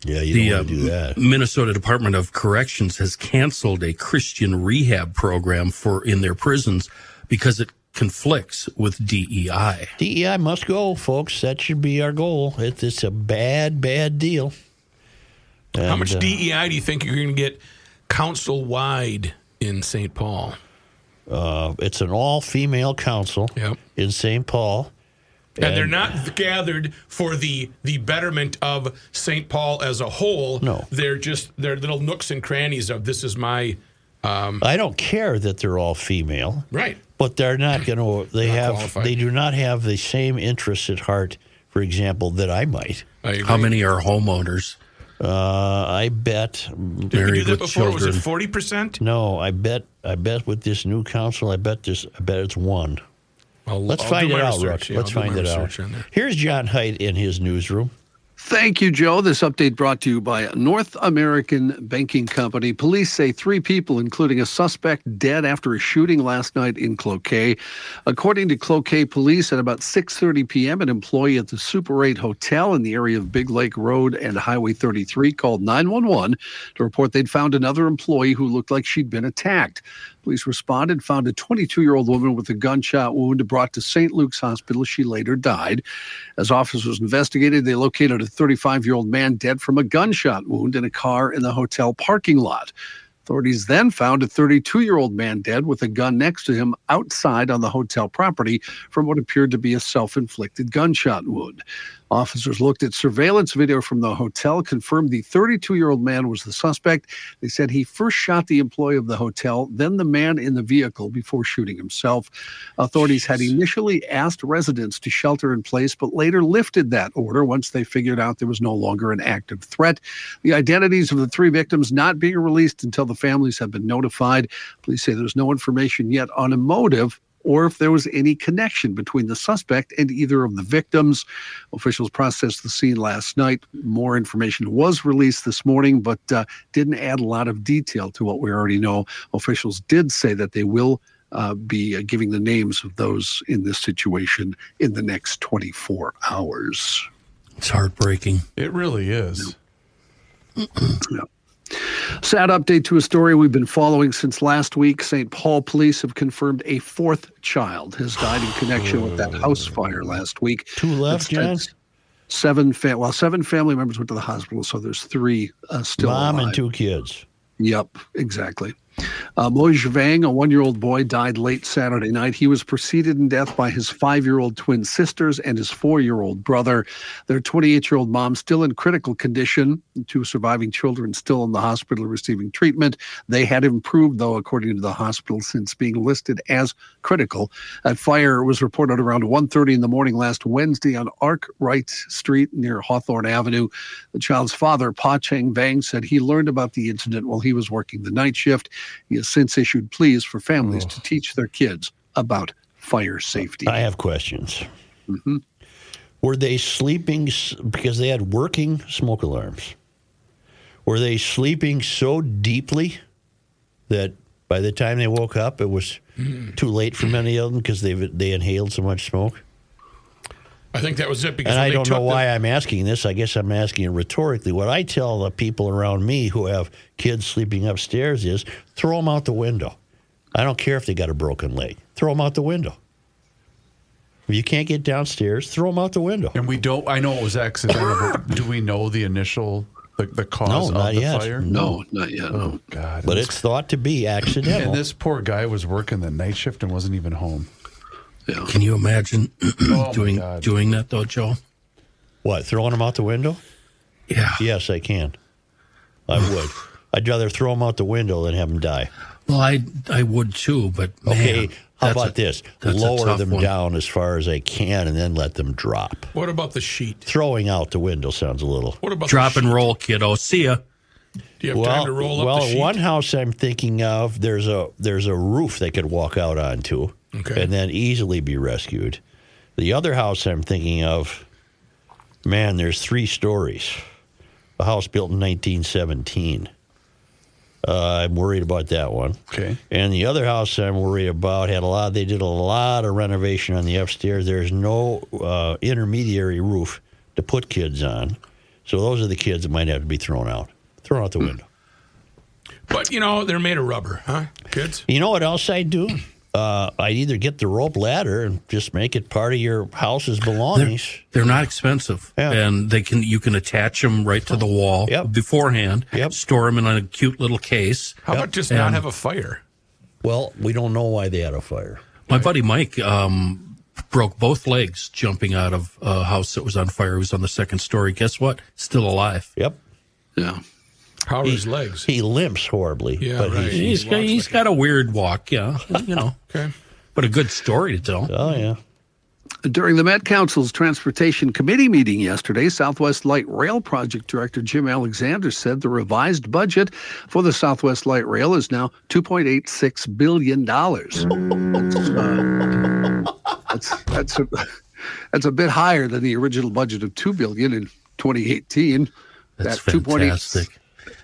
Yeah, you the, don't want to do that. Uh, Minnesota Department of Corrections has canceled a Christian rehab program for in their prisons because it conflicts with D E I. D E I must go, folks. That should be our goal. It's, it's a bad, bad deal. And how much uh, D E I do you think you're going to get council-wide in Saint Paul? Uh, it's an all-female council yep. in Saint Paul. And, and they're not gathered for the, the betterment of Saint Paul as a whole. No. They're just they're little nooks and crannies of this is my... Um, I don't care that they're all female. Right. But they're not going to... They not have qualified. They do not have the same interests at heart, for example, that I might. I How many are homeowners? Uh, I bet... Did we do that before? Children. Was it forty percent? No, I bet I bet with this new council, I bet this. I bet it's one. I'll, Let's I'll find it out, Rick. Yeah, Let's find it out. Here's John Haidt in his newsroom. Thank you, Joe. This update brought to you by North American Banking Company. Police say three people, including a suspect, dead after a shooting last night in Cloquet. According to Cloquet police, at about six thirty p.m., an employee at the Super eight Hotel in the area of Big Lake Road and Highway thirty-three called nine one one to report they'd found another employee who looked like she'd been attacked. Police responded, found a twenty-two-year-old woman with a gunshot wound brought to Saint Luke's Hospital. She later died. As officers investigated, they located a thirty-five-year-old man dead from a gunshot wound in a car in the hotel parking lot. Authorities then found a thirty-two-year-old man dead with a gun next to him outside on the hotel property from what appeared to be a self-inflicted gunshot wound. Officers looked at surveillance video from the hotel, confirmed the thirty-two-year-old man was the suspect. They said he first shot the employee of the hotel, then the man in the vehicle before shooting himself. Authorities Jeez. had initially asked residents to shelter in place, but later lifted that order once they figured out there was no longer an active threat. The identities of the three victims not being released until the families have been notified. Police say there's no information yet on a motive or if there was any connection between the suspect and either of the victims. Officials processed the scene last night. More information was released this morning, but uh, didn't add a lot of detail to what we already know. Officials did say that they will uh, be uh, giving the names of those in this situation in the next twenty-four hours. It's heartbreaking. It really is. Yeah. Sad update to a story we've been following since last week. Saint Paul police have confirmed a fourth child has died in connection with that house fire last week. Two left, yes. Seven, fa- well, seven family members went to the hospital, so there's three uh, still Mom alive. Mom and two kids. Yep, exactly. Uh, Mo Jvang, a one-year-old boy, died late Saturday night. He was preceded in death by his five-year-old twin sisters and his four-year-old brother. Their twenty-eight-year-old mom still in critical condition. The two surviving children still in the hospital receiving treatment. They had improved, though, according to the hospital, since being listed as critical. That fire was reported around one thirty in the morning last Wednesday on Arkwright Street near Hawthorne Avenue. The child's father, Pa Cheng Vang, said he learned about the incident while he was working the night shift. He has since issued pleas for families oh. to teach their kids about fire safety. I have questions. Mm-hmm. Were they sleeping because they had working smoke alarms? Were they sleeping so deeply that by the time they woke up, it was mm. too late for many of them because they they inhaled so much smoke? I think that was it. Because and I don't know why them- I'm asking this. I guess I'm asking it rhetorically. What I tell the people around me who have kids sleeping upstairs is throw them out the window. I don't care if they got a broken leg. Throw them out the window. If you can't get downstairs, throw them out the window. And we don't, I know it was accidental, but do we know the initial, the, the cause no, of the yet. fire? No, no, not yet. Oh, God. But it's, it's thought to be accidental. And this poor guy was working the night shift and wasn't even home. Yeah. Can you imagine oh doing doing that, though, Joe? What, throwing them out the window? Yeah. Yes, I can. I would. I'd rather throw them out the window than have them die. Well, I I would, too, but man. Okay, How that's about a, this? Lower them one. down as far as I can and then let them drop. What about the sheet? Throwing out the window sounds a little. What about drop and roll, kiddo? See ya. Do you have well, time to roll up well, the sheet? Well, one house I'm thinking of, there's a there's a roof they could walk out onto okay. and then easily be rescued. The other house I'm thinking of, man, there's three stories. A house built in nineteen seventeen. Uh, I'm worried about that one. Okay. And the other house I'm worried about had a lot. They did a lot of renovation on the upstairs. There's no uh, intermediary roof to put kids on, so those are the kids that might have to be thrown out, thrown out the window. But you know they're made of rubber, huh, kids? You know what else I do? Uh, I either get the rope ladder and just make it part of your house's belongings. They're, they're not expensive, yeah. and they can you can attach them right to the wall yep. beforehand. Yep. Store them in a cute little case. How yep. about just and, not have a fire? Well, we don't know why they had a fire. My right. buddy Mike um, broke both legs jumping out of a house that was on fire. He was on the second story. Guess what? Still alive. Yep. Yeah. How are he, his legs? He limps horribly. Yeah, but right. He's, he's, he's, got, he's like got a weird walk, yeah. You know. Okay. But a good story to tell. Oh, yeah. During the Met Council's Transportation Committee meeting yesterday, Southwest Light Rail Project Director Jim Alexander said the revised budget for the Southwest Light Rail is now two point eight six billion dollars. uh, that's, that's, a, that's a bit higher than the original budget of two billion dollars in twenty eighteen. That's that fantastic.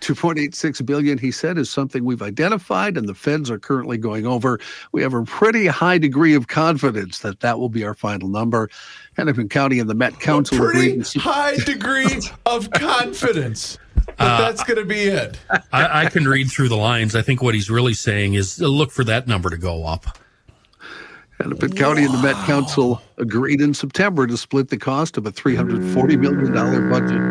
two point eight six billion dollars, he said, is something we've identified and the feds are currently going over. We have a pretty high degree of confidence that that will be our final number. Hennepin County and the Met Council. A pretty high degree of confidence that uh, that's going to be it. I, I can read through the lines. I think what he's really saying is look for that number to go up. Hennepin wow. County and the Met Council agreed in September to split the cost of a three hundred forty million dollars budget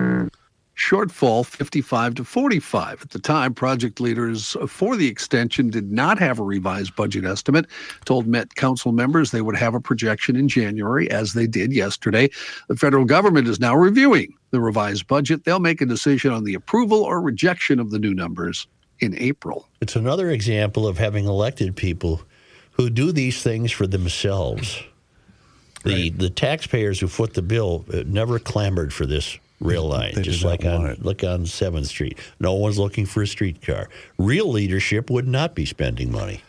shortfall fifty-five to forty-five. At the time, project leaders for the extension did not have a revised budget estimate, told Met Council members they would have a projection in January, as they did yesterday. The federal government is now reviewing the revised budget. They'll make a decision on the approval or rejection of the new numbers in April. It's another example of having elected people who do these things for themselves. The, right. the taxpayers who foot the bill never clamored for this rail line, they just like on look on seventh Street. No one's looking for a streetcar. Real leadership would not be spending money.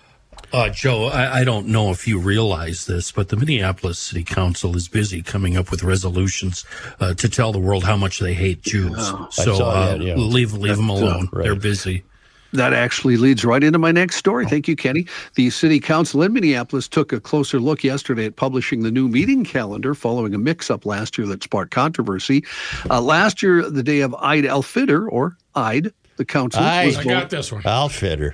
Uh, Joe, I, I don't know if you realize this, but the Minneapolis City Council is busy coming up with resolutions uh, to tell the world how much they hate Jews. Yeah. So uh, that, yeah. leave leave That's them alone. Right. They're busy. That actually leads right into my next story. Thank you, Kenny. The city council in Minneapolis took a closer look yesterday at publishing the new meeting calendar following a mix-up last year that sparked controversy. Uh, last year, the day of Eid al-Fitr, or Eid, the council I, was, I voting, got this one. Al-Fitr.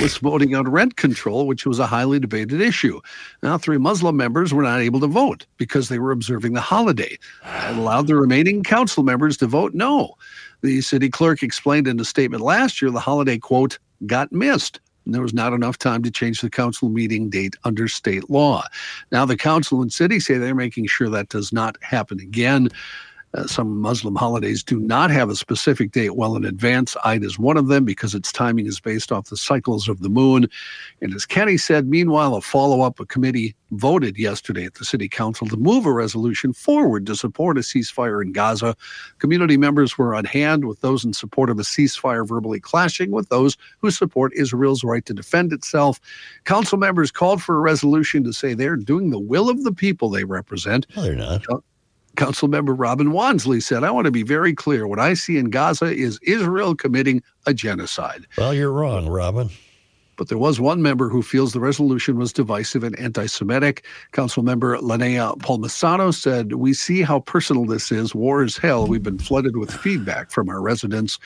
was voting on rent control, which was a highly debated issue. Now, three Muslim members were not able to vote because they were observing the holiday. That allowed the remaining council members to vote no. The city clerk explained in a statement last year the holiday, quote, got missed, and there was not enough time to change the council meeting date under state law. Now the council and city say they're making sure that does not happen again. Uh, some Muslim holidays do not have a specific date well in advance. Eid is one of them because its timing is based off the cycles of the moon. And as Kenny said, meanwhile, a follow-up a committee voted yesterday at the city council to move a resolution forward to support a ceasefire in Gaza. Community members were on hand with those in support of a ceasefire verbally clashing with those who support Israel's right to defend itself. Council members called for a resolution to say they're doing the will of the people they represent. No, they're not. Uh, Councilmember Robin Wansley said, I want to be very clear. What I see in Gaza is Israel committing a genocide. Well, you're wrong, Robin. But there was one member who feels the resolution was divisive and anti-Semitic. Councilmember Linnea Palmisano said, we see how personal this is. War is hell. We've been flooded with feedback from our residents.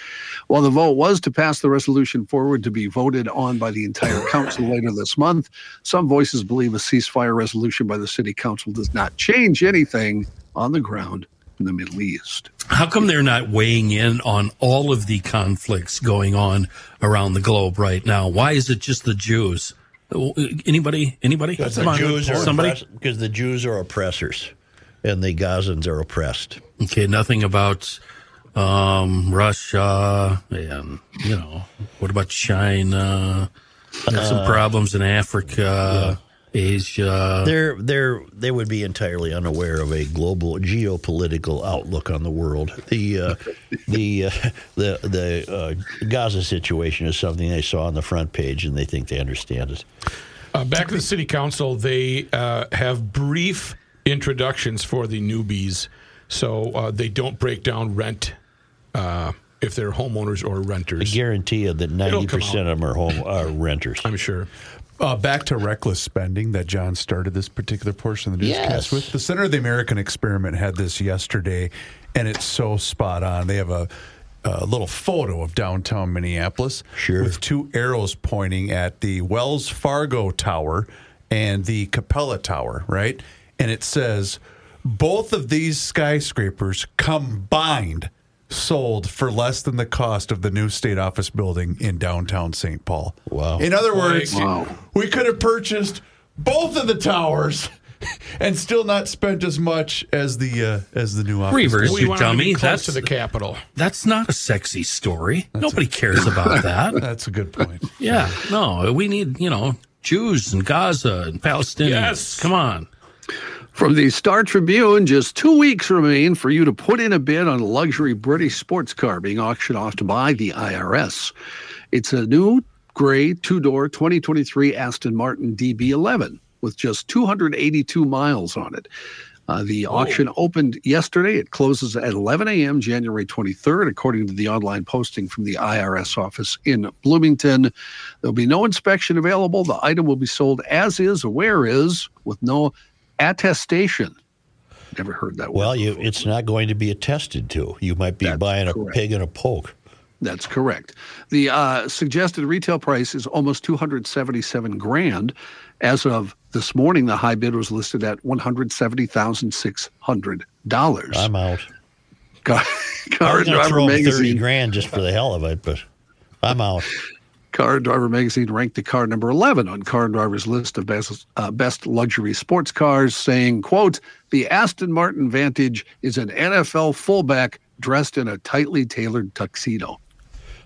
While the vote was to pass the resolution forward to be voted on by the entire council later this month, some voices believe a ceasefire resolution by the city council does not change anything on the ground in the Middle East. How come they're not weighing in on all of the conflicts going on around the globe right now? Why is it just the Jews? Anybody? Anybody? Because the Jews are somebody? Because the Jews are oppressors, and the Gazans are oppressed. Okay, nothing about um, Russia, and you know, what about China? Got some uh, problems in Africa. Yeah. Asia. They're they're they would be entirely unaware of a global geopolitical outlook on the world. The uh, the, uh, the the uh, Gaza situation is something they saw on the front page, and they think they understand it. Uh, back to the city council, they uh, have brief introductions for the newbies, so uh, they don't break down rent. Uh, If they're homeowners or renters, I guarantee you that ninety percent of them are home are renters. I'm sure. Uh, back to reckless spending that John started this particular portion of the newscast yes. with. The Center of the American Experiment had this yesterday, and it's so spot on. They have a, a little photo of downtown Minneapolis sure. with two arrows pointing at the Wells Fargo Tower and the Capella Tower, right? And it says both of these skyscrapers combined sold for less than the cost of the new state office building in downtown Saint Paul. Wow. In other words, wow. we could have purchased both of the towers and still not spent as much as the uh, as the new office. Reavers, you dummy. That's to the Capitol. That's not a sexy story. That's Nobody a, cares about that. That's a good point. Yeah. No, we need, you know, Jews and Gaza and Palestinians. Yes. Come on. From the Star Tribune, just two weeks remain for you to put in a bid on a luxury British sports car being auctioned off to buy the I R S. It's a new gray two-door twenty twenty-three Aston Martin D B eleven with just two hundred eighty-two miles on it. Uh, the auction oh. opened yesterday. It closes at eleven a.m. January twenty-third, according to the online posting from the I R S office in Bloomington. There'll be no inspection available. The item will be sold as is or where is with no attestation. Never heard that word. Well, you, it's not going to be attested to. You might be That's buying a correct. pig in a poke. That's correct. The uh, suggested retail price is almost two hundred seventy-seven grand. As of this morning, the high bid was listed at one hundred seventy thousand six hundred dollars. I'm out. Car, Car and Driver Magazine. thirty grand just for the hell of it, but I'm out. Car and Driver Magazine ranked the car number eleven on Car and Driver's list of best, uh, best luxury sports cars, saying, quote, the Aston Martin Vantage is an N F L fullback dressed in a tightly tailored tuxedo.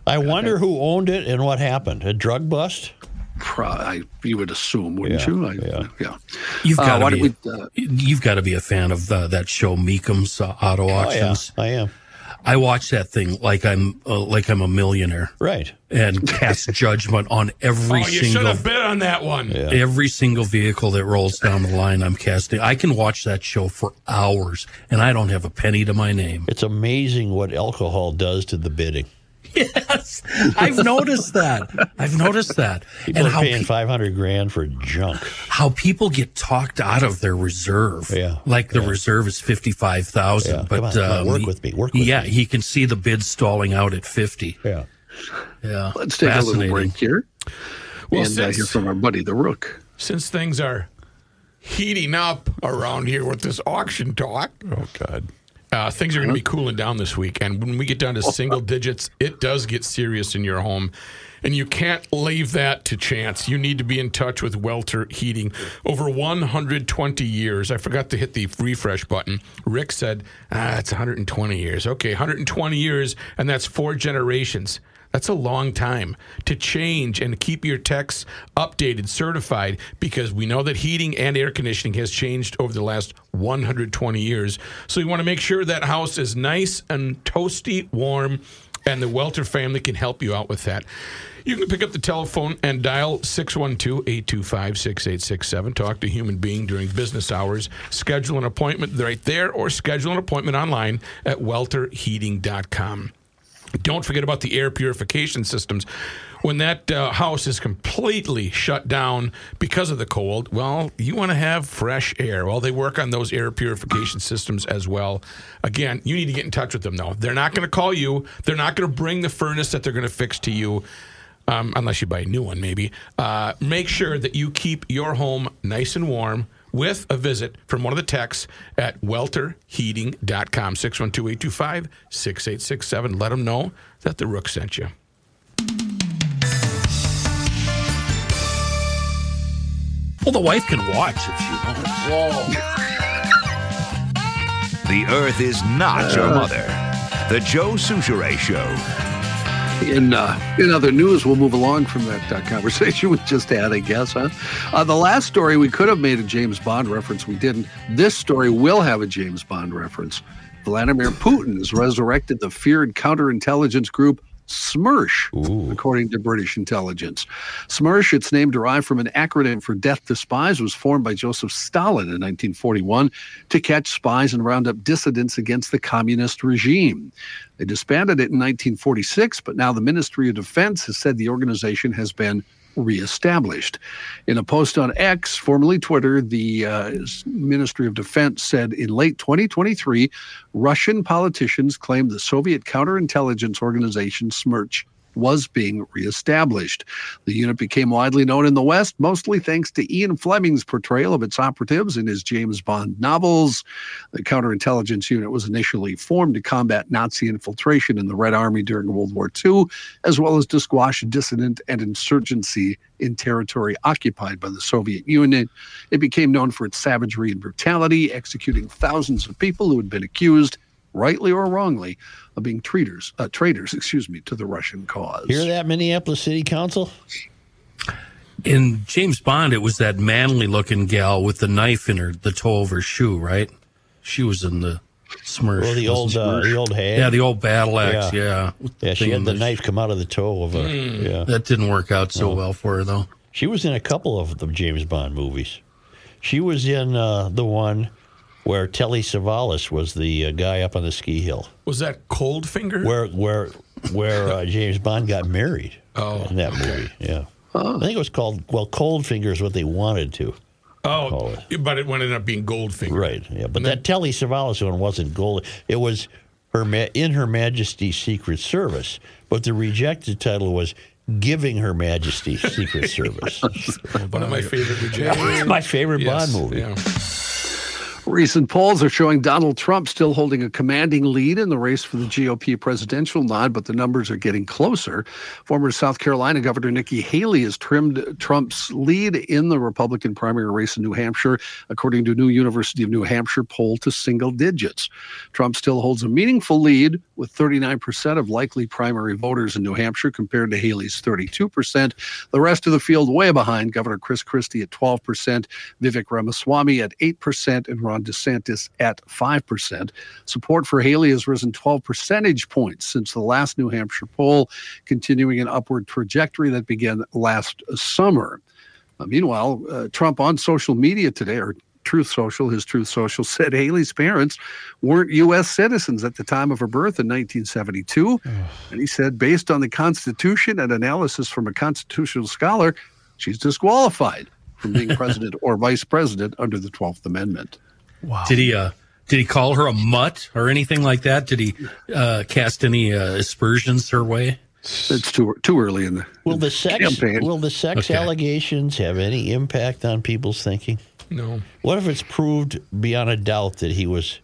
I okay. wonder who owned it and what happened. A drug bust? Pro- I, you would assume, wouldn't yeah, you? I, yeah. yeah. You've got uh, to uh, be a fan of uh, that show, Meekum's uh, Auto Auctions. Oh, yeah, I am. I watch that thing like I'm uh, like I'm a millionaire, right? And cast judgment on every oh, single. You should have bet on that one. Yeah. Every single vehicle that rolls down the line, I'm casting. I can watch that show for hours, and I don't have a penny to my name. It's amazing what alcohol does to the bidding. Yes, I've noticed that. I've noticed that. People and are how paying pe- five hundred grand for junk. How people get talked out of their reserve. Yeah, like the yeah. reserve is fifty five thousand. Yeah. But come on, come on, work um, with me. Work. With yeah, me. He can see the bid stalling out at fifty. Yeah, yeah. Let's take a little break here. Well, and I uh, hear from our buddy the Rook. Since things are heating up around here with this auction talk. Oh God. Uh, things are going to be cooling down this week, and when we get down to single digits, it does get serious in your home, and you can't leave that to chance. You need to be in touch with Welter Heating. Over one hundred twenty years. I forgot to hit the refresh button. Rick said, ah, it's one hundred twenty years. Okay, one hundred twenty years, and that's four generations. That's a long time to change and keep your techs updated, certified, because we know that heating and air conditioning has changed over the last one hundred twenty years. So you want to make sure that house is nice and toasty, warm, and the Welter family can help you out with that. You can pick up the telephone and dial six one two, eight two five, six eight six seven. Talk to a human being during business hours. Schedule an appointment right there or schedule an appointment online at welter heating dot com. Don't forget about the air purification systems. When that uh, house is completely shut down because of the cold, well, you want to have fresh air. Well, they work on those air purification systems as well. Again, you need to get in touch with them, though. They're not going to call you. They're not going to bring the furnace that they're going to fix to you, um, unless you buy a new one, maybe. Uh, make sure that you keep your home nice and warm with a visit from one of the techs at welter heating dot com, six one two, eight two five, six eight six seven. Let them know that the Rook sent you. Well, the wife can watch if she wants. Whoa. The Earth is not uh. your mother. The Joe Soucheray Show. In, uh, in other news, we'll move along from that uh, conversation we just had, I guess. Huh? Uh, the last story, we could have made a James Bond reference. We didn't. This story will have a James Bond reference. Vladimir Putin has resurrected the feared counterintelligence group SMERSH, Ooh. according to British intelligence. SMERSH, its name derived from an acronym for Death to Spies, was formed by Joseph Stalin in nineteen forty-one to catch spies and round up dissidents against the communist regime. They disbanded it in nineteen forty-six, but now the Ministry of Defense has said the organization has been reestablished. In a post on X, formerly Twitter, the uh, Ministry of Defense said in late twenty twenty-three, Russian politicians claimed the Soviet counterintelligence organization SMERSH was being reestablished. The unit became widely known in the West, mostly thanks to Ian Fleming's portrayal of its operatives in his James Bond novels. The counterintelligence unit was initially formed to combat Nazi infiltration in the Red Army during World War Two, as well as to squash dissident and insurgency in territory occupied by the Soviet Union. It became known for its savagery and brutality, executing thousands of people who had been accused, rightly or wrongly, of being traitors, uh, traitors, excuse me, to the Russian cause. Hear that, Minneapolis City Council? In James Bond, it was that manly-looking gal with the knife in her, the toe of her shoe, right? She was in the SMERSH. Well, the old, uh, the old hag. Yeah, the old battle axe, yeah. Yeah, yeah she had the knife come out of the toe of her. Mm, yeah. That didn't work out so no. well for her, though. She was in a couple of the James Bond movies. She was in uh, the one where Telly Savalas was the uh, guy up on the ski hill. Was that Coldfinger? Where where where uh, James Bond got married oh, in that okay. movie. Yeah, oh. I think it was called, well, Coldfinger is what they wanted to. Oh, it. But it ended up being Goldfinger. Right, yeah. But and that then, Telly Savalas one wasn't Gold. It was her ma- in Her Majesty's Secret Service, but the rejected title was Giving Her Majesty's Secret Service. One of my favorite rejections. My favorite yes, Bond movie. Yeah. Recent polls are showing Donald Trump still holding a commanding lead in the race for the G O P presidential nod, but the numbers are getting closer. Former South Carolina Governor Nikki Haley has trimmed Trump's lead in the Republican primary race in New Hampshire, according to a new University of New Hampshire poll, to single digits. Trump still holds a meaningful lead with thirty-nine percent of likely primary voters in New Hampshire compared to Haley's thirty-two percent. The rest of the field way behind, Governor Chris Christie at twelve percent, Vivek Ramaswamy at eight percent, and Ron DeSantis at five percent. Support for Haley has risen twelve percentage points since the last New Hampshire poll, continuing an upward trajectory that began last summer. Uh, meanwhile, uh, Trump on social media today, or Truth Social, his Truth Social, said Haley's parents weren't U S citizens at the time of her birth in nineteen seventy-two. And he said, based on the Constitution and analysis from a constitutional scholar, she's disqualified from being president or vice president under the twelfth amendment. Wow. Did he uh, did he call her a mutt or anything like that? Did he uh, cast any uh, aspersions her way? It's too too early in the will the sex campaign. Will the sex okay. allegations have any impact on people's thinking? No. What if it's proved beyond a doubt that he was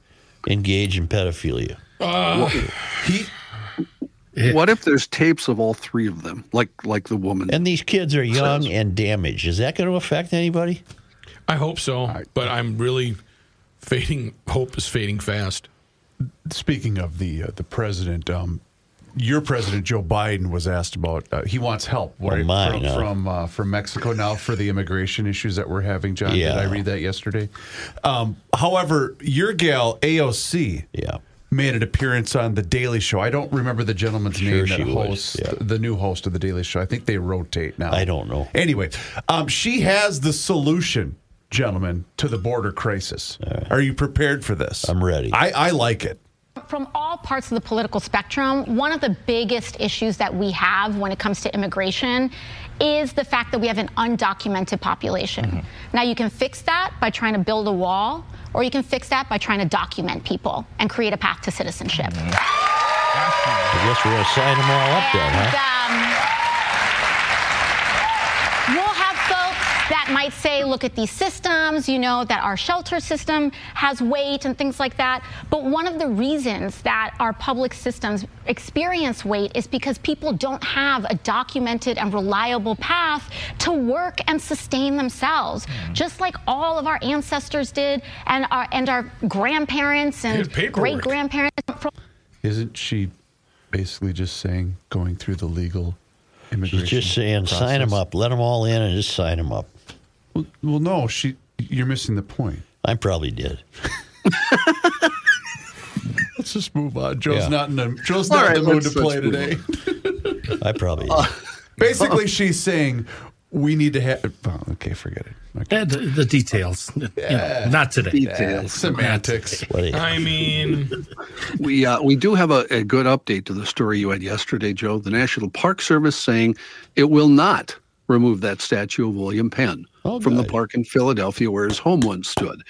engaged in pedophilia? Uh, what, he. It, what if there's tapes of all three of them, like like the woman? And these kids are young and damaged. Is that going to affect anybody? I hope so, I, but I'm really. Fading hope is fading fast. Speaking of the uh, the president, um, your president Joe Biden was asked about uh, he wants help right, oh my, from no. from, uh, from Mexico now for the immigration issues that we're having. John, yeah. did I read that yesterday? Um, however, your gal A O C yeah. made an appearance on the Daily Show. I don't remember the gentleman's sure name that hosts yeah. the new host of the Daily Show. I think they rotate now. I don't know. Anyway, um, she has the solution. Gentlemen, to the border crisis. Right. Are you prepared for this? I'm ready. I, I like it. From all parts of the political spectrum, one of the biggest issues that we have when it comes to immigration is the fact that we have an undocumented population. Mm-hmm. Now, you can fix that by trying to build a wall, or you can fix that by trying to document people and create a path to citizenship. Mm-hmm. I guess we're going to sign them all up then, huh? Um, That might say, look at these systems, you know, that our shelter system has weight and things like that. But one of the reasons that our public systems experience weight is because people don't have a documented and reliable path to work and sustain themselves, mm-hmm. just like all of our ancestors did and our and our grandparents and great grandparents. Isn't she basically just saying going through the legal immigration. She's just saying process. Sign them up, let them all in, and just sign them up. Well, well no, she. You're missing the point. I probably did. Let's just move on. Joe's yeah. not in the Joe's not right, in the mood to play today. I probably uh, basically she's saying we need to have. Oh, okay, forget it. Okay. The, the details, yeah. you know, not today. Details, yeah, semantics. Today. I mean, we uh, we do have a, a good update to the story you had yesterday, Joe. The National Park Service saying it will not remove that statue of William Penn oh, from God. the park in Philadelphia where his home once stood.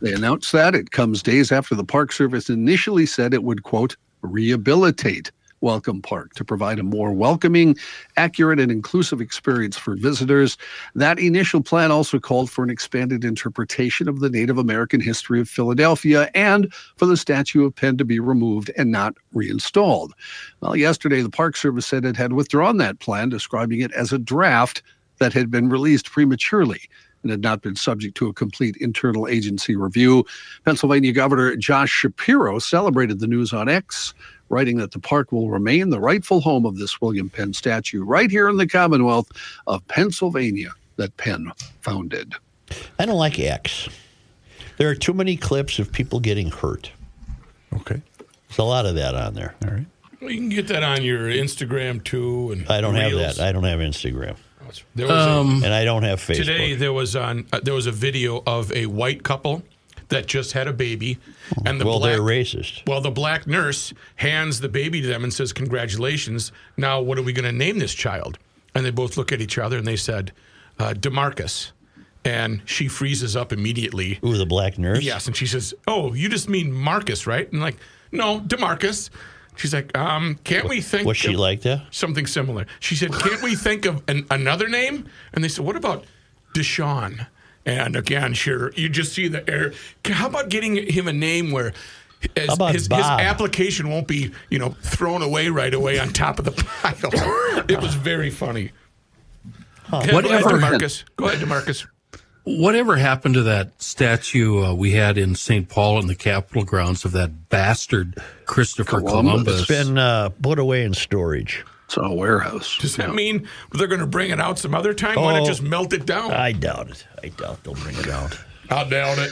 They announced that. It comes days after the Park Service initially said it would, quote, rehabilitate Welcome Park to provide a more welcoming, accurate, and inclusive experience for visitors. That initial plan also called for an expanded interpretation of the Native American history of Philadelphia and for the statue of Penn to be removed and not reinstalled. Well, yesterday, the Park Service said it had withdrawn that plan, describing it as a draft that had been released prematurely and had not been subject to a complete internal agency review. Pennsylvania Governor Josh Shapiro celebrated the news on X, writing that the park will remain the rightful home of this William Penn statue right here in the Commonwealth of Pennsylvania that Penn founded. I don't like X. There are too many clips of people getting hurt. Okay. There's a lot of that on there. All right. Well, you can get that on your Instagram, too. And I don't Reels. have that. I don't have Instagram. There was um, a, and I don't have Facebook. Today there was, on, uh, there was a video of a white couple that just had a baby, and the well, black, they're racist. Well, the black nurse hands the baby to them and says, "Congratulations! Now, what are we going to name this child?" And they both look at each other and they said, uh, "Demarcus," and she freezes up immediately. Ooh, the black nurse. Yes, and she says, "Oh, you just mean Marcus, right?" And I'm like, no, Demarcus. She's like, um, can't we think? Was she of like that? Something similar. She said, "Can't we think of an, another name?" And they said, "What about Deshaun?" And again, sure, you just see the air. How about getting him a name where his, his, his application won't be, you know, thrown away right away on top of the pile? It was very funny. Huh. Go whatever, ahead, DeMarcus. Go ahead, DeMarcus. Whatever happened to that statue uh, we had in Saint Paul in the Capitol grounds of that bastard Christopher Columbus? Columbus. It's been uh, put away in storage. It's a warehouse. Does that mean they're going to bring it out some other time? Oh, why not just melt it down? I doubt it. I doubt they'll bring it out. I doubt it.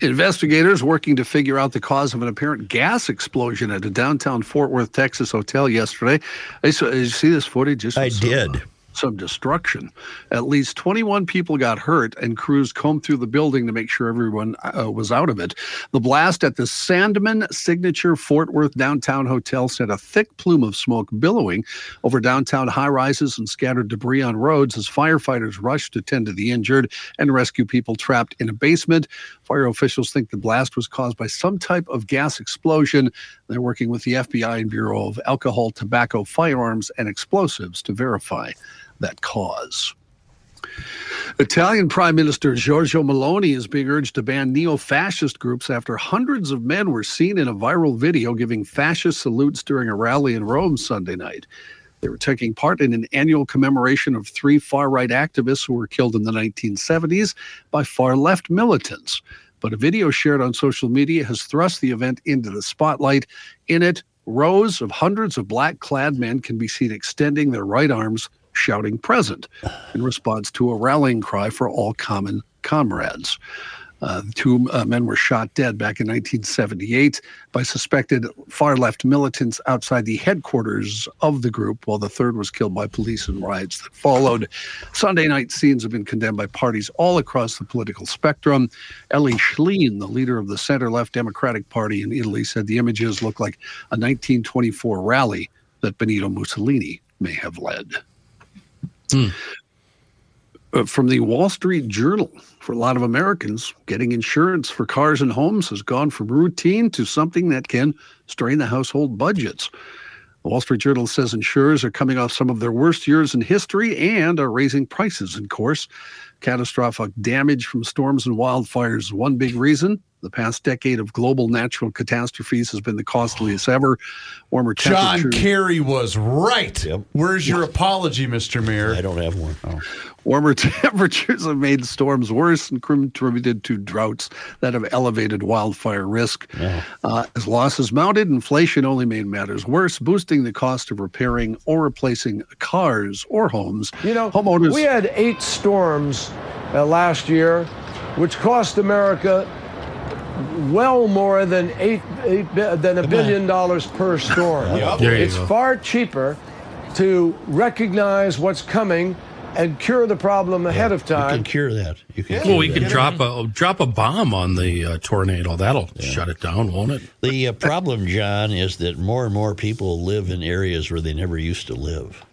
Investigators working to figure out the cause of an apparent gas explosion at a downtown Fort Worth, Texas hotel yesterday. I saw, did you see this footage? This I some, did. Uh, some destruction. At least twenty-one people got hurt, and crews combed through the building to make sure everyone uh, was out of it. The blast at the Sandman Signature Fort Worth downtown hotel sent a thick plume of smoke billowing over downtown high-rises and scattered debris on roads as firefighters rushed to tend to the injured and rescue people trapped in a basement. Fire officials think the blast was caused by some type of gas explosion. They're working with the F B I and Bureau of Alcohol, Tobacco, Firearms, and Explosives to verify that cause. Italian Prime Minister Giorgia Meloni is being urged to ban neo-fascist groups after hundreds of men were seen in a viral video giving fascist salutes during a rally in Rome Sunday night. They were taking part in an annual commemoration of three far-right activists who were killed in the nineteen seventies by far-left militants. But a video shared on social media has thrust the event into the spotlight. In it, rows of hundreds of black-clad men can be seen extending their right arms, shouting "present" in response to a rallying cry for all common comrades. Uh, two uh, men were shot dead back in nineteen seventy-eight by suspected far-left militants outside the headquarters of the group, while the third was killed by police in riots that followed. Sunday night scenes have been condemned by parties all across the political spectrum. Elly Schlein, the leader of the center-left Democratic Party in Italy, said the images look like a nineteen twenty-four rally that Benito Mussolini may have led. Hmm. Uh, from the Wall Street Journal, for a lot of Americans, getting insurance for cars and homes has gone from routine to something that can strain the household budgets. The Wall Street Journal says insurers are coming off some of their worst years in history and are raising prices, of course. Catastrophic damage from storms and wildfires is one big reason. The past decade of global natural catastrophes has been the costliest ever. Warmer temperatures. John Kerry was right. Yep. Where's your apology, Mister Mayor? I don't have one. Oh. Warmer temperatures have made storms worse and contributed to droughts that have elevated wildfire risk. Yeah. Uh, as losses mounted, inflation only made matters worse, boosting the cost of repairing or replacing cars or homes. You know, homeowners. We had eight storms uh, last year, which cost America well more than eight, eight than a billion dollars per storm. Yep. It's go. far cheaper to recognize what's coming and cure the problem ahead yeah, of time. You can cure that. You can yeah. cure well, we that. can drop a drop a bomb on the uh, tornado. That'll yeah. shut it down, won't it? The uh, problem, John, is that more and more people live in areas where they never used to live.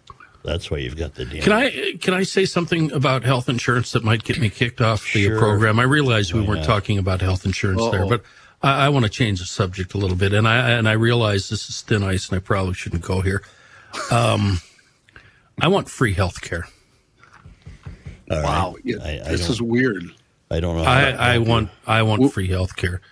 That's why you've got the damage. Can I can I say something about health insurance that might get me kicked off the sure. program? I realize we why weren't not? talking about health insurance Uh-oh. there, but I, I want to change the subject a little bit. And I and I realize this is thin ice, and I probably shouldn't go here. Um, I want free health care. Right. Wow, yeah, I, I this is weird. I don't know. I, I want I want well, free health care.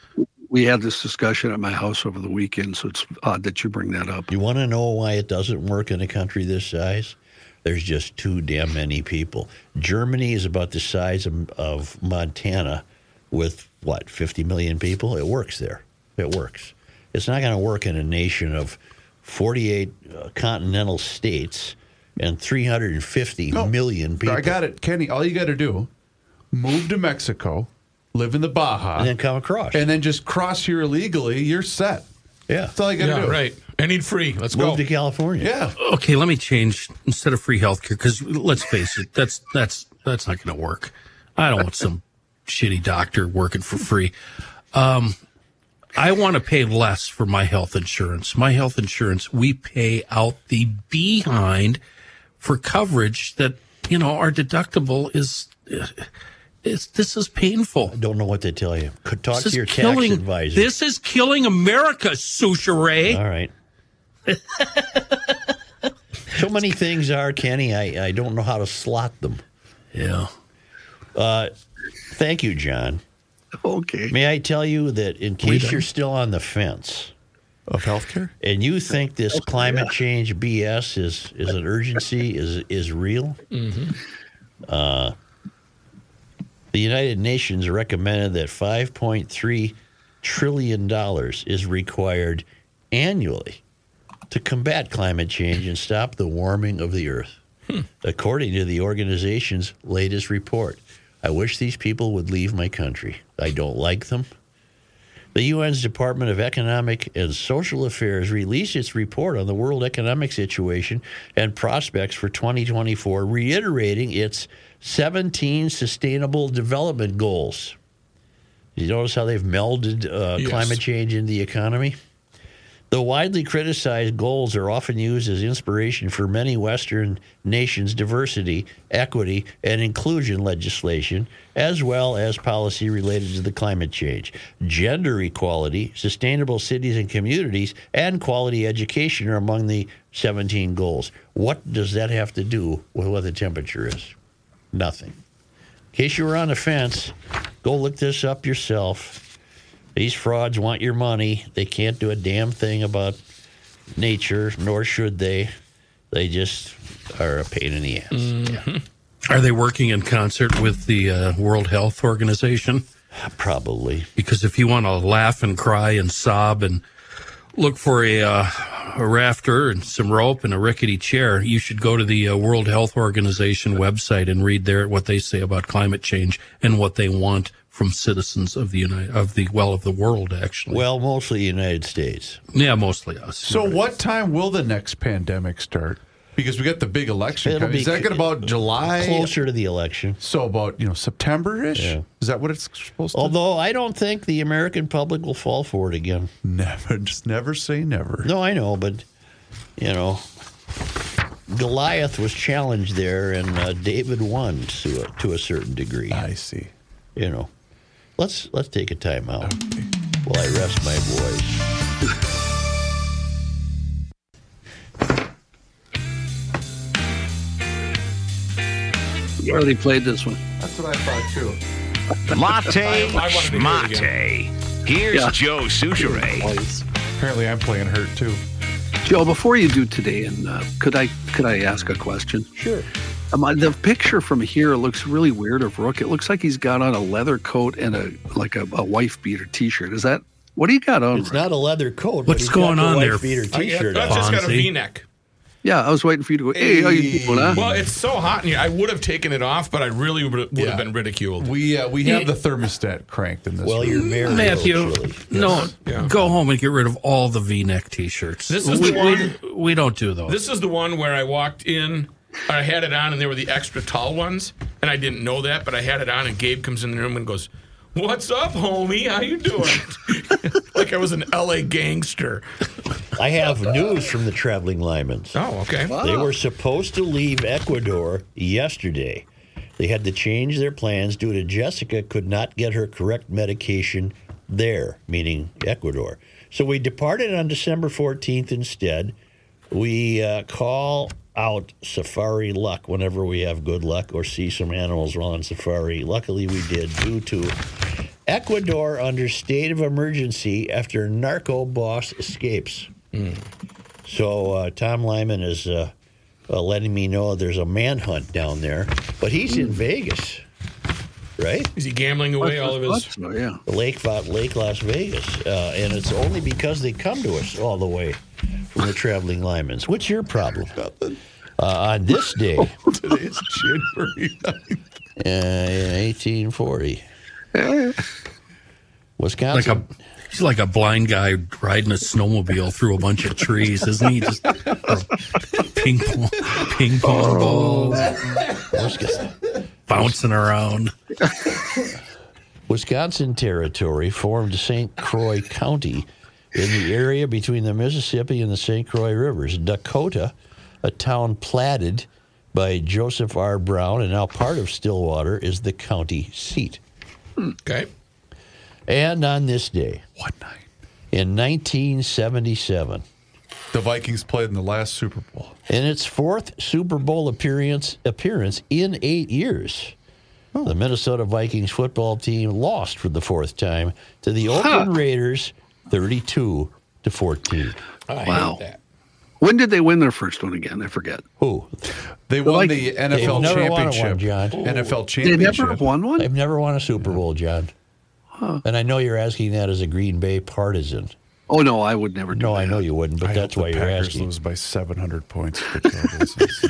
We had this discussion at my house over the weekend, so it's odd that you bring that up. You want to know why it doesn't work in a country this size? There's just too damn many people. Germany is about the size of, of Montana with, what, fifty million people? It works there. It works. It's not going to work in a nation of forty-eight uh, continental states and three hundred fifty no, million people. I got it, Kenny. All you got to do, move to Mexico, live in the Baja. And then come across. And then just cross here illegally, you're set. Yeah. That's all you got to yeah, do. Right. I need free. Let's Move go. Move to California. Yeah. Okay, let me change instead of free health care, because let's face it, that's that's that's not going to work. I don't want some shitty doctor working for free. Um, I want to pay less for my health insurance. My health insurance, we pay out the behind for coverage that, you know, our deductible is... Uh, It's, this is painful. I don't know what they tell you. Could talk to your killing, tax advisor. This is killing America, Souchere. All right. So many things are, Kenny. I, I don't know how to slot them. Yeah. Uh, thank you, John. Okay. May I tell you that in case you're still on the fence of healthcare, and you think this oh, climate yeah. change B S is is an urgency, is is real. Mm-hmm. Uh. The United Nations recommended that five point three trillion dollars is required annually to combat climate change and stop the warming of the earth, hmm. according to the organization's latest report. I wish these people would leave my country. I don't like them. The U N's Department of Economic and Social Affairs released its report on the world economic situation and prospects for twenty twenty-four, reiterating its seventeen Sustainable Development Goals. You notice how they've melded uh, yes. climate change into the economy? The widely criticized goals are often used as inspiration for many Western nations' diversity, equity, and inclusion legislation, as well as policy related to the climate change. Gender equality, sustainable cities and communities, and quality education are among the seventeen goals. What does that have to do with what the temperature is? Nothing. In case you were on the fence, go look this up yourself. These frauds want your money. They can't do a damn thing about nature, nor should they. They just are a pain in the ass. Mm-hmm. Yeah. Are they working in concert with the uh, World Health Organization? Probably. Because if you want to laugh and cry and sob and look for a, uh, a rafter and some rope and a rickety chair, you should go to the uh, World Health Organization website and read there what they say about climate change and what they want from citizens of the United, of the well of the world, actually. Well, mostly the United States. Yeah, mostly us. So, right. What time will the next pandemic start? Because we got the big election. It'll be, is that about July? Closer to the election. So about, you know, September-ish? Yeah. Is that what it's supposed to be? Although I don't think the American public will fall for it again. Never. Just never say never. No, I know, but, you know, Goliath was challenged there, and uh, David won to a, to a certain degree. I see. You know. Let's let's take a time out okay. while I rest my voice. You already played this one. That's what I thought, too. Latte Schmate. Here's yeah. Joe Souchere. Apparently, I'm playing hurt, too. Joe, before you do today, and uh, could I could I ask a question? Sure. Um, the picture from here looks really weird of Rook. It looks like he's got on a leather coat and a like a, a wife beater T-shirt. Is that what do you got on? It's Rick? Not a leather coat. What's but going got on there? Beater T-shirt. I, I, I just got a V-neck. Yeah, I was waiting for you to go, hey, how you doing, huh? Well, it's so hot in here. I would have taken it off, but I really would have yeah. been ridiculed. We uh, we have yeah. the thermostat cranked in this well, room. You're married. Matthew, yes. no, yeah. go home and get rid of all the V-neck T-shirts. This is we, the one, we, we don't do those. This is the one where I walked in, I had it on, and there were the extra tall ones, and I didn't know that, but I had it on, and Gabe comes in the room and goes, what's up, homie? How you doing? Like I was an L A gangster. I have news from the traveling linemen. Oh, okay. Wow. They were supposed to leave Ecuador yesterday. They had to change their plans due to Jessica could not get her correct medication there, meaning Ecuador. So we departed on December fourteenth instead. We uh, call out safari luck whenever we have good luck or see some animals while on safari. Luckily, we did due to Ecuador under state of emergency after narco boss escapes. Mm. So uh, Tom Lyman is uh, uh, letting me know there's a manhunt down there, but he's mm. in Vegas, right? Is he gambling away all of his oh, yeah. Lake Lake Las Vegas? Uh, and it's only because they come to us all the way from the traveling linemen. What's your problem? Nothing. Uh, on this day, today is January ninth, uh, eighteen forty. Yeah. Wisconsin. Like a, he's like a blind guy riding a snowmobile through a bunch of trees, isn't he? Just ping pong, ping pong oh. balls, bouncing around. Wisconsin Territory formed Saint Croix County in the area between the Mississippi and the Saint Croix Rivers. Dakota, a town platted by Joseph R. Brown and now part of Stillwater, is the county seat. Okay. And on this day, what night? In nineteen seventy-seven, the Vikings played in the last Super Bowl. In its fourth Super Bowl appearance appearance in eight years, oh. the Minnesota Vikings football team lost for the fourth time to the Oakland huh. Raiders, thirty-two to fourteen. Oh, I wow. hate that. When did they win their first one again? I forget. Who? They won like, the N F L championship. Won one, John. N F L championship. They never won one? They've never won a Super Bowl, John. Huh. And I know you're asking that as a Green Bay partisan. Oh, no, I would never do no, that. No, I know you wouldn't, but I that's why you're Packers asking. Lose by seven hundred points.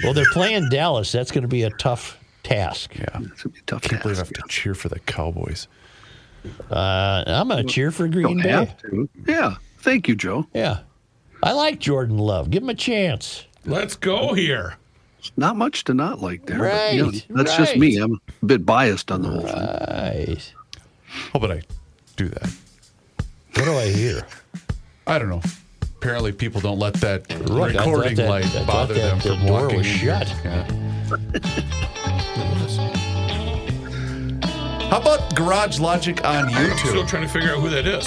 Well, they're playing Dallas. That's going to be a tough task. Yeah. It's going to be a tough I can't task. Believe I have yeah. to cheer for the Cowboys. Uh, I'm going to cheer for Green Bay. Have to. Yeah. Thank you, Joe. Yeah. I like Jordan Love. Give him a chance. Let's go here. It's not much to not like there. Right. You know, that's right. Just me. I'm a bit biased on the whole right. thing. Right. How about I do that? What do I hear? I don't know. Apparently, people don't let that right. recording that, light I bother that, them from the walking. Door was shut. Yeah. How about Garage Logic on YouTube? I'm still trying to figure out who that is.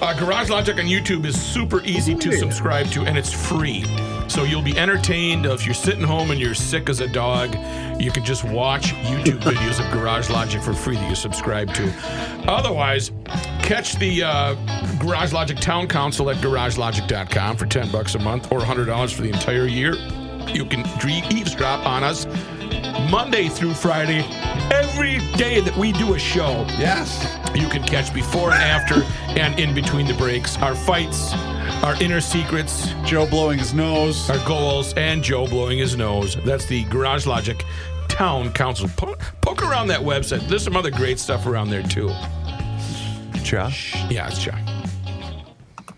Uh, Garage Logic on YouTube is super easy to subscribe to, and it's free. So you'll be entertained. If you're sitting home and you're sick as a dog, you can just watch YouTube videos of Garage Logic for free that you subscribe to. Otherwise, catch the uh, Garage Logic Town Council at garage logic dot com for ten bucks a month or one hundred dollars for the entire year. You can eavesdrop on us Monday through Friday, every day that we do a show. Yes. You can catch before and after and in between the breaks our fights, our inner secrets, Joe blowing his nose, our goals, and Joe blowing his nose. That's the Garage Logic Town Council. Po- poke around that website. There's some other great stuff around there, too. Josh? Yeah, it's Josh.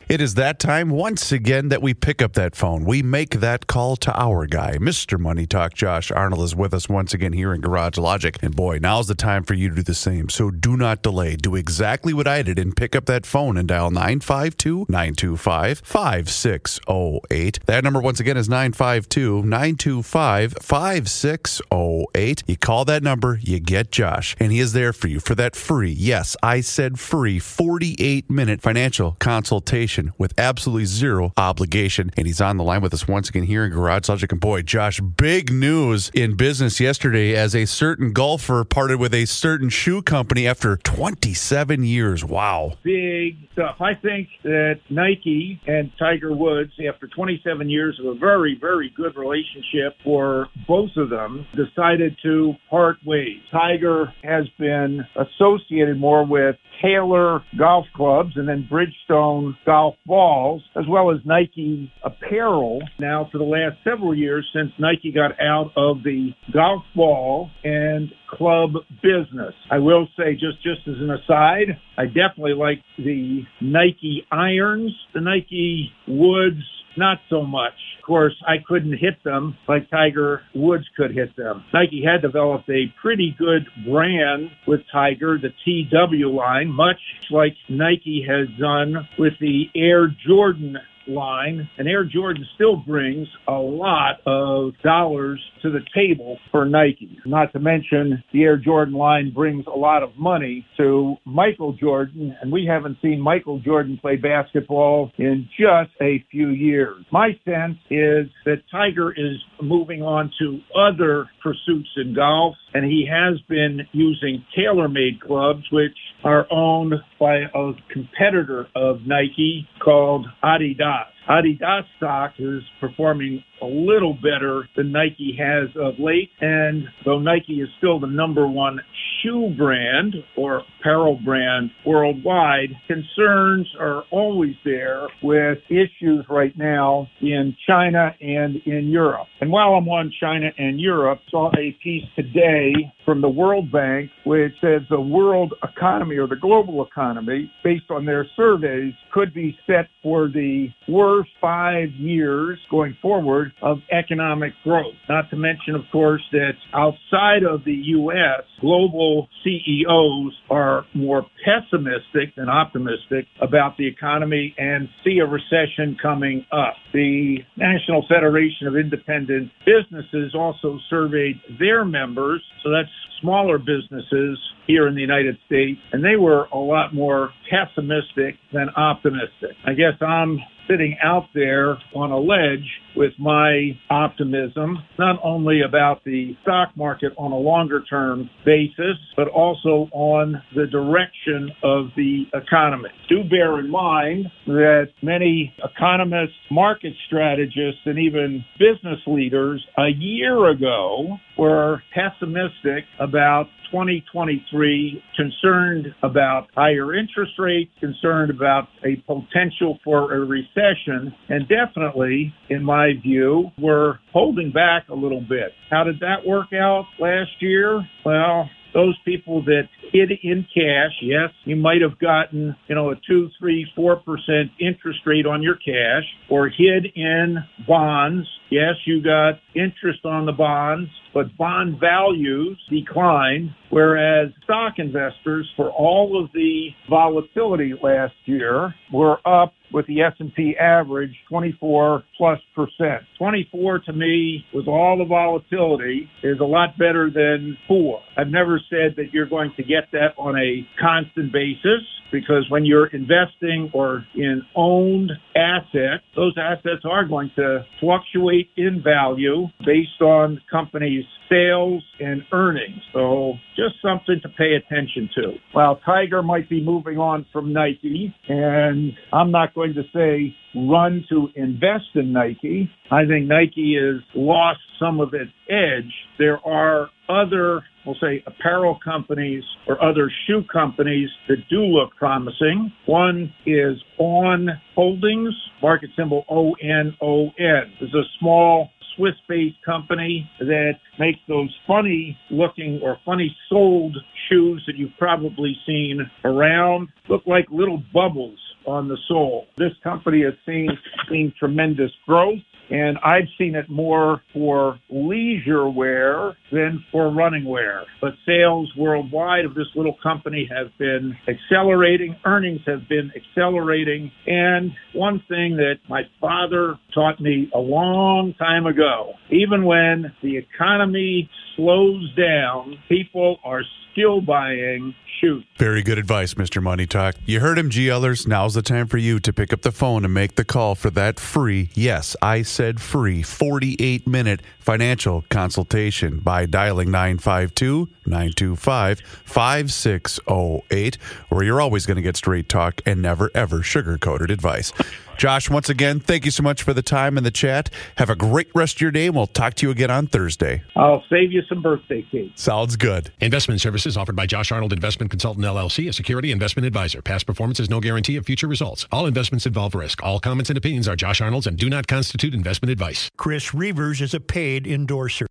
It is that time once again that we pick up that phone. We make that call to our guy, Mister Money Talk. Josh Arnold is with us once again here in Garage Logic. And boy, now's the time for you to do the same. So do not delay. Do exactly what I did and pick up that phone and dial nine five two, nine two five, five six zero eight. That number once again is nine five two, nine two five, five six zero eight. You call that number, you get Josh. And he is there for you for that free, yes, I said free, forty-eight minute financial consultation. action with absolutely zero obligation. And he's on the line with us once again here in Garage Logic. And boy, Josh, big news in business yesterday as a certain golfer parted with a certain shoe company after twenty-seven years. Wow. Big stuff. I think that Nike and Tiger Woods, after twenty-seven years of a very, very good relationship for both of them, decided to part ways. Tiger has been associated more with Taylor golf clubs and then Bridgestone golf balls, as well as Nike apparel. Now, for the last several years, since Nike got out of the golf ball and club business. I will say, just, just as an aside, I definitely like the Nike irons, the Nike woods, not so much. Of course, I couldn't hit them like Tiger Woods could hit them. Nike had developed a pretty good brand with Tiger, the T W line, much like Nike has done with the Air Jordan line. And Air Jordan still brings a lot of dollars to the table for Nike. Not to mention, the Air Jordan line brings a lot of money to Michael Jordan, and we haven't seen Michael Jordan play basketball in just a few years. My sense is that Tiger is moving on to other pursuits in golf, and he has been using TaylorMade clubs, which are owned by a competitor of Nike called Adidas. Adidas stock is performing a little better than Nike has of late, and though Nike is still the number one shoe brand or apparel brand worldwide, concerns are always there with issues right now in China and in Europe. And while I'm on China and Europe, saw a piece today from the World Bank, which says the world economy or the global economy, based on their surveys, could be set for the worst five years going forward of economic growth. Not to mention, of course, that outside of the U S, global C E Os are more pessimistic than optimistic about the economy and see a recession coming up. The National Federation of Independent Businesses also surveyed their members, so that's smaller businesses here in the United States, and they were a lot more pessimistic than optimistic. I guess I'm sitting out there on a ledge with my optimism, not only about the stock market on a longer-term basis, but also on the direction of the economy. Do bear in mind that many economists, market strategists, and even business leaders a year ago were pessimistic about twenty twenty-three, concerned about higher interest rates, concerned about a potential for a recession, and definitely, in my view, we're holding back a little bit. How did that work out last year? Well, those people that hid in cash, yes, you might have gotten, you know, a two, three, four percent interest rate on your cash, or hid in bonds. Yes, you got interest on the bonds, but bond values declined, whereas stock investors, for all of the volatility last year, were up with the S and P average twenty-four plus percent. twenty-four to me, with all the volatility, is a lot better than four. I've never said that you're going to get that on a constant basis, because when you're investing or in owned assets, those assets are going to fluctuate in value based on companies' sales and earnings. So just something to pay attention to. While Tiger might be moving on from Nike, and I'm not going to say run to invest in Nike, I think Nike has lost some of its edge. There are other, we'll say, apparel companies or other shoe companies that do look promising. One is On Holdings, market symbol O N O N. It's a small Swiss-based company that makes those funny-looking or funny-soled shoes that you've probably seen around, look like little bubbles on the sole. This company has seen, seen tremendous growth, and I've seen it more for leisure wear than for running wear. But sales worldwide of this little company have been accelerating, earnings have been accelerating, and one thing that my father taught me a long time ago, even when the economy slows down, people are still buying shoes. Very good advice, Mister Money Talk. You heard him, GLers. Now's the time for you to pick up the phone and make the call for that free, yes, I said free, forty-eight minute financial consultation by dialing nine five two, nine two five, five six zero eight, where you're always going to get straight talk and never, ever sugar-coated advice. Josh, once again, thank you so much for the time and the chat. Have a great rest of your day, and we'll talk to you again on Thursday. I'll save you some birthday cake. Sounds good. Investment services offered by Josh Arnold Investment Consultant, L L C, a security investment advisor. Past performance is no guarantee of future results. All investments involve risk. All comments and opinions are Josh Arnold's and do not constitute investment advice. Chris Reavers is a paid endorser.